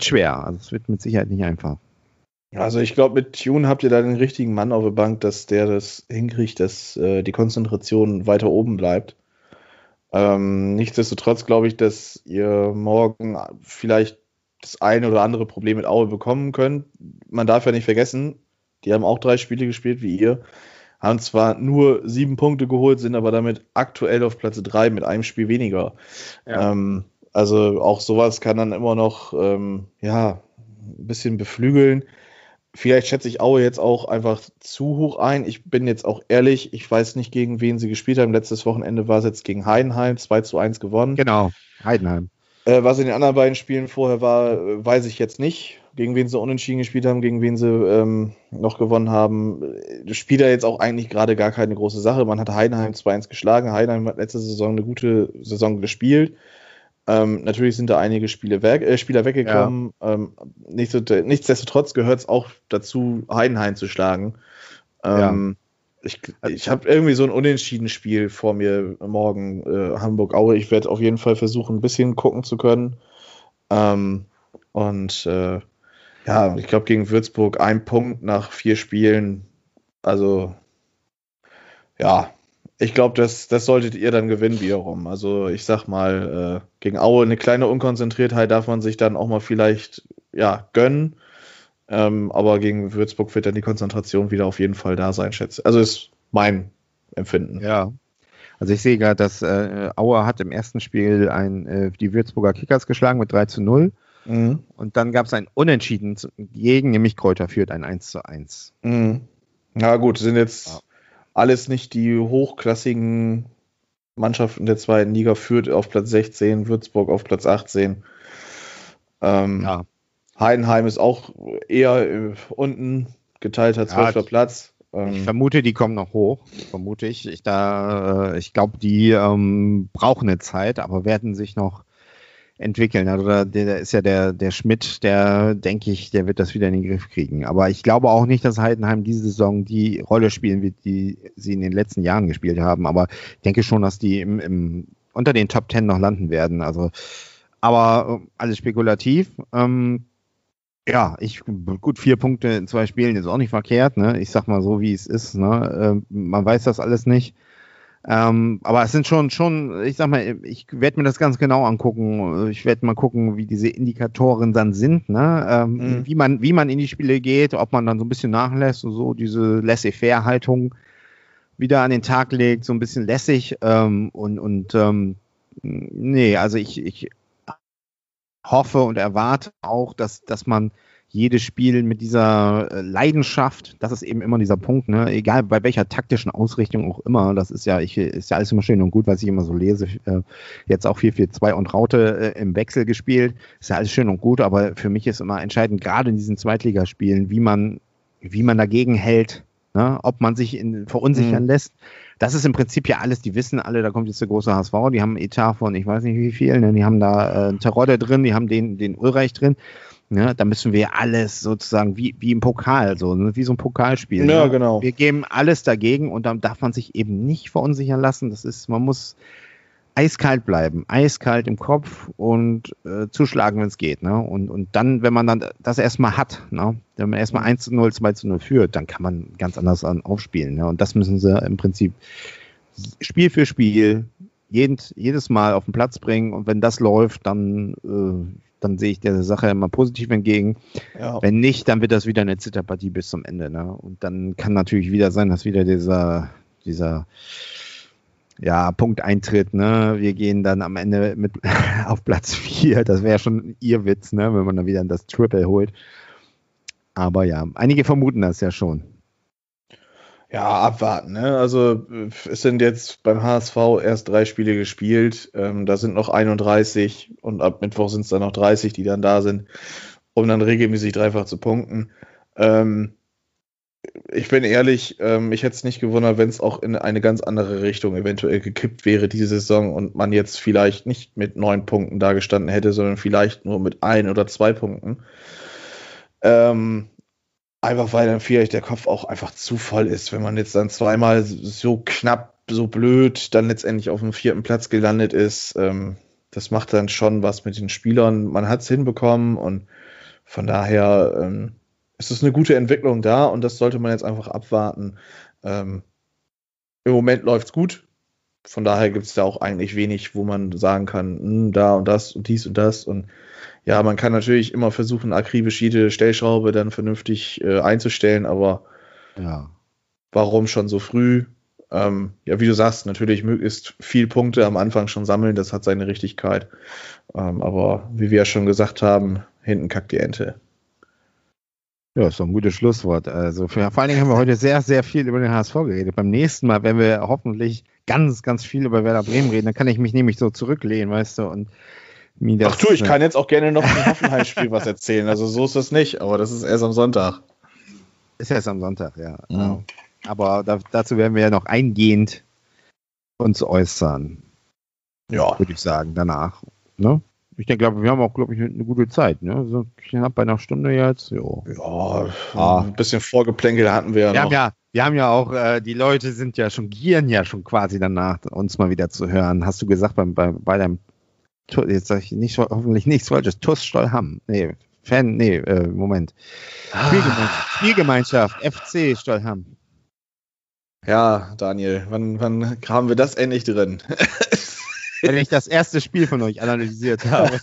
schwer. Also es wird mit Sicherheit nicht einfach. Also ich glaube, mit Tune habt ihr da den richtigen Mann auf der Bank, dass der das hinkriegt, dass die Konzentration weiter oben bleibt. Nichtsdestotrotz glaube ich, dass ihr morgen vielleicht das eine oder andere Problem mit Aue bekommen könnt. Man darf ja nicht vergessen, die haben auch 3 Spiele gespielt wie ihr, haben zwar nur 7 Punkte geholt, sind aber damit aktuell auf Platz 3 mit einem Spiel weniger. Ja. Also auch sowas kann dann immer noch ein bisschen beflügeln. Vielleicht schätze ich Aue jetzt auch einfach zu hoch ein. Ich bin jetzt auch ehrlich, ich weiß nicht, gegen wen sie gespielt haben. Letztes Wochenende war es jetzt gegen Heidenheim, 2-1 gewonnen. Genau, Heidenheim. Was in den anderen beiden Spielen vorher war, weiß ich jetzt nicht. Gegen wen sie unentschieden gespielt haben, gegen wen sie noch gewonnen haben. Das spielt ja jetzt auch eigentlich gerade gar keine große Sache. Man hat Heidenheim 2-1 geschlagen. Heidenheim hat letzte Saison eine gute Saison gespielt. Natürlich sind da einige Spieler weggekommen. Ja. Nichtsdestotrotz gehört es auch dazu, Heidenheim zu schlagen. Ich habe irgendwie so ein Unentschieden-Spiel vor mir morgen, Hamburg-Aue. Ich werde auf jeden Fall versuchen, ein bisschen gucken zu können. Ich glaube, gegen Würzburg 1 Punkt nach 4 Spielen. Also, ja. Ich glaube, das solltet ihr dann gewinnen wiederum. Also ich sag mal, gegen Aue eine kleine Unkonzentriertheit darf man sich dann auch mal vielleicht gönnen. Aber gegen Würzburg wird dann die Konzentration wieder auf jeden Fall da sein, schätze ich. Also ist mein Empfinden. Ja, also ich sehe gerade, dass Aue hat im ersten Spiel die Würzburger Kickers geschlagen mit 3-0. Mhm. Und dann gab es ein Unentschieden gegen, nämlich Kräuter Fürth, ein 1-1. Mhm. Na gut, sind jetzt... Ja. Alles nicht die hochklassigen Mannschaften der 2. Liga. Fürth auf Platz 16, Würzburg auf Platz 18. Heidenheim ist auch eher unten, geteilter 12. Platz. Ich vermute, die kommen noch hoch, vermute ich. Ich glaube, die brauchen eine Zeit, aber werden sich noch entwickeln. Also da ist ja der Schmidt, der, denke ich, der wird das wieder in den Griff kriegen. Aber ich glaube auch nicht, dass Heidenheim diese Saison die Rolle spielen wird, die sie in den letzten Jahren gespielt haben. Aber ich denke schon, dass die unter den Top 10 noch landen werden. Also, aber alles spekulativ. Ja, gut, 4 Punkte in 2 Spielen ist auch nicht verkehrt, ne? Ich sag mal so, wie es ist, ne? Man weiß das alles nicht. Aber es sind schon, ich sag mal, ich werde mir das ganz genau angucken. Ich werde mal gucken, wie diese Indikatoren dann sind, ne? Wie man in die Spiele geht, ob man dann so ein bisschen nachlässt und so, diese Laissez-faire-Haltung wieder an den Tag legt, so ein bisschen lässig. Nee, also ich hoffe und erwarte auch, dass man jedes Spiel mit dieser Leidenschaft, das ist eben immer dieser Punkt, ne? Egal bei welcher taktischen Ausrichtung auch immer, das ist ja alles immer schön und gut, was ich immer so lese, jetzt auch 4-4-2 und Raute im Wechsel gespielt, ist ja alles schön und gut, aber für mich ist immer entscheidend, gerade in diesen Zweitligaspielen, wie man dagegen hält, ne? Ob man sich verunsichern lässt. Das ist im Prinzip ja alles, die wissen alle, da kommt jetzt der große HSV, die haben einen Etat von, ich weiß nicht wie viel, ne? Die haben da Terodde drin, die haben den Ulreich drin, ne? Da müssen wir alles sozusagen wie im Pokal, so, ne? Wie so ein Pokalspiel. Ja, ne? Genau. Wir geben alles dagegen und dann darf man sich eben nicht verunsichern lassen. Man muss eiskalt bleiben, eiskalt im Kopf und zuschlagen, wenn es geht. Ne? Und dann, wenn man dann das erstmal hat, ne? Wenn man erstmal 1-0, 2-0 führt, dann kann man ganz anders aufspielen. Ne? Und das müssen sie im Prinzip Spiel für Spiel jedes Mal auf den Platz bringen. Und wenn das läuft, dann sehe ich der Sache immer positiv entgegen. Ja. Wenn nicht, dann wird das wieder eine Zitterpartie bis zum Ende. Ne? Und dann kann natürlich wieder sein, dass wieder dieser ja, Punkt eintritt, ne? Wir gehen dann am Ende mit auf Platz 4. Das wäre schon ihr Witz, ne? Wenn man dann wieder das Triple holt. Aber ja, einige vermuten das ja schon. Ja, abwarten, ne? Also es sind jetzt beim HSV erst 3 Spiele gespielt. Da sind noch 31 und ab Mittwoch sind es dann noch 30, die dann da sind, um dann regelmäßig dreifach zu punkten. Ich bin ehrlich, ich hätte es nicht gewundert, wenn es auch in eine ganz andere Richtung eventuell gekippt wäre diese Saison und man jetzt vielleicht nicht mit 9 Punkten da gestanden hätte, sondern vielleicht nur mit 1 oder 2 Punkten. Einfach weil dann vielleicht der Kopf auch einfach zu voll ist, wenn man jetzt dann zweimal so knapp, so blöd dann letztendlich auf dem 4. Platz gelandet ist. Das macht dann schon was mit den Spielern. Man hat es hinbekommen und von daher... Es ist eine gute Entwicklung da und das sollte man jetzt einfach abwarten. Im Moment läuft's gut. Von daher gibt es da auch eigentlich wenig, wo man sagen kann, da und das und dies und das. Und ja, man kann natürlich immer versuchen, akribisch jede Stellschraube dann vernünftig einzustellen, aber ja. Warum schon so früh? Ja, wie du sagst, natürlich möglichst viel Punkte am Anfang schon sammeln, das hat seine Richtigkeit. Aber wie wir ja schon gesagt haben, hinten kackt die Ente. Ja, ist doch ein gutes Schlusswort. Also vor allen Dingen haben wir heute sehr, sehr viel über den HSV geredet. Beim nächsten Mal, wenn wir hoffentlich ganz, ganz viel über Werder Bremen reden, dann kann ich mich nämlich so zurücklehnen, weißt du, und mir das... Ach du, ich kann jetzt auch gerne noch vom Hoffenheim-Spiel was erzählen. Also so ist das nicht, aber das ist erst am Sonntag. Ist erst am Sonntag, ja. Mhm. Aber dazu werden wir ja noch eingehend uns äußern. Ja. Würde ich sagen, danach. Ne? Ich denke, wir haben auch, glaube ich, eine gute Zeit. Ne? So knapp bei einer Stunde jetzt. Jo. Ja, ein bisschen Vorgeplänkel hatten wir ja noch. Wir haben ja auch, die Leute sind ja schon, gieren ja schon quasi danach, uns mal wieder zu hören. Hast du gesagt, bei deinem, jetzt sage ich nicht, hoffentlich nichts Falsches, TuS Stollhamm. Nee, Moment. Spielgemeinschaft, FC Stollhamm. Ja, Daniel, wann haben wir das endlich drin? Wenn ich das erste Spiel von euch analysiert habe.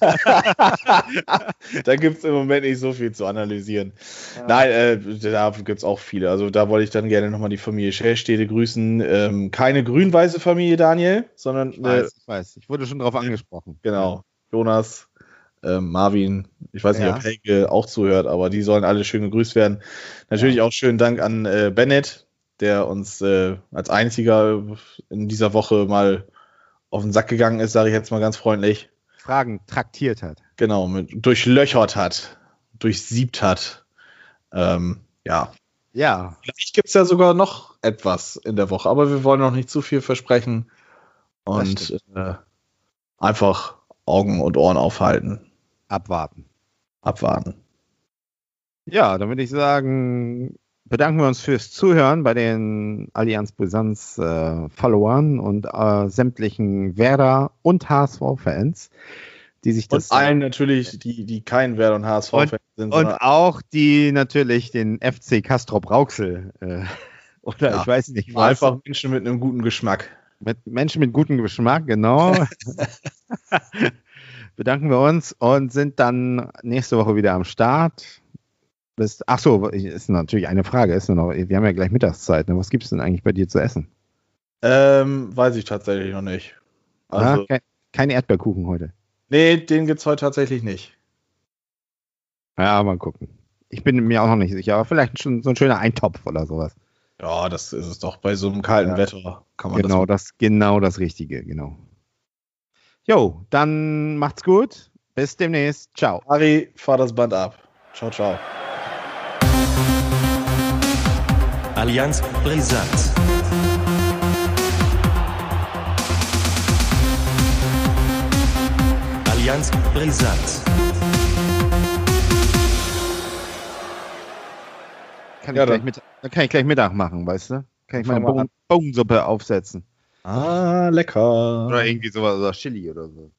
Da gibt es im Moment nicht so viel zu analysieren. Ja. Nein, da gibt es auch viele. Also da wollte ich dann gerne nochmal die Familie Schellstede grüßen. Keine grün-weiße Familie, Daniel, sondern... Ich weiß. Ich wurde schon drauf angesprochen. Genau. Jonas, Marvin, ich weiß nicht, ob Helge auch zuhört, aber die sollen alle schön gegrüßt werden. Natürlich auch schönen Dank an Bennett, der uns als einziger in dieser Woche mal auf den Sack gegangen ist, sage ich jetzt mal ganz freundlich. Fragen traktiert hat. Genau, durchlöchert hat, durchsiebt hat. Ja. Vielleicht gibt es ja sogar noch etwas in der Woche, aber wir wollen noch nicht zu viel versprechen und einfach Augen und Ohren aufhalten. Abwarten. Ja, dann würde ich sagen... Bedanken wir uns fürs Zuhören bei den Allianz Brisanz Followern und sämtlichen Werder- und HSV-Fans. die sich das... Und allen natürlich, die kein Werder und HSV-Fan sind. Und auch die natürlich den FC Castrop-Rauxel oder ja, ich weiß nicht was. Einfach Menschen mit einem guten Geschmack. Menschen mit gutem Geschmack, genau. Bedanken wir uns und sind dann nächste Woche wieder am Start. Achso, ist natürlich eine Frage. Ist nur noch, wir haben ja gleich Mittagszeit. Ne? Was gibt es denn eigentlich bei dir zu essen? Weiß ich tatsächlich noch nicht. Also, kein Erdbeerkuchen heute? Nee, den gibt es heute tatsächlich nicht. Ja, mal gucken. Ich bin mir auch noch nicht sicher, aber vielleicht schon so ein schöner Eintopf oder sowas. Ja, das ist es doch bei so einem kalten Wetter. Kann man genau das genau das Richtige, genau. Jo, dann macht's gut. Bis demnächst. Ciao. Ari, fahr das Band ab. Ciao, ciao. Allianz Brisanz. Allianz Brisanz. Dann kann ich gleich Mittag machen, weißt du? Kann ich meine Bohnensuppe aufsetzen. Ah, lecker. Oder irgendwie sowas, oder Chili oder so.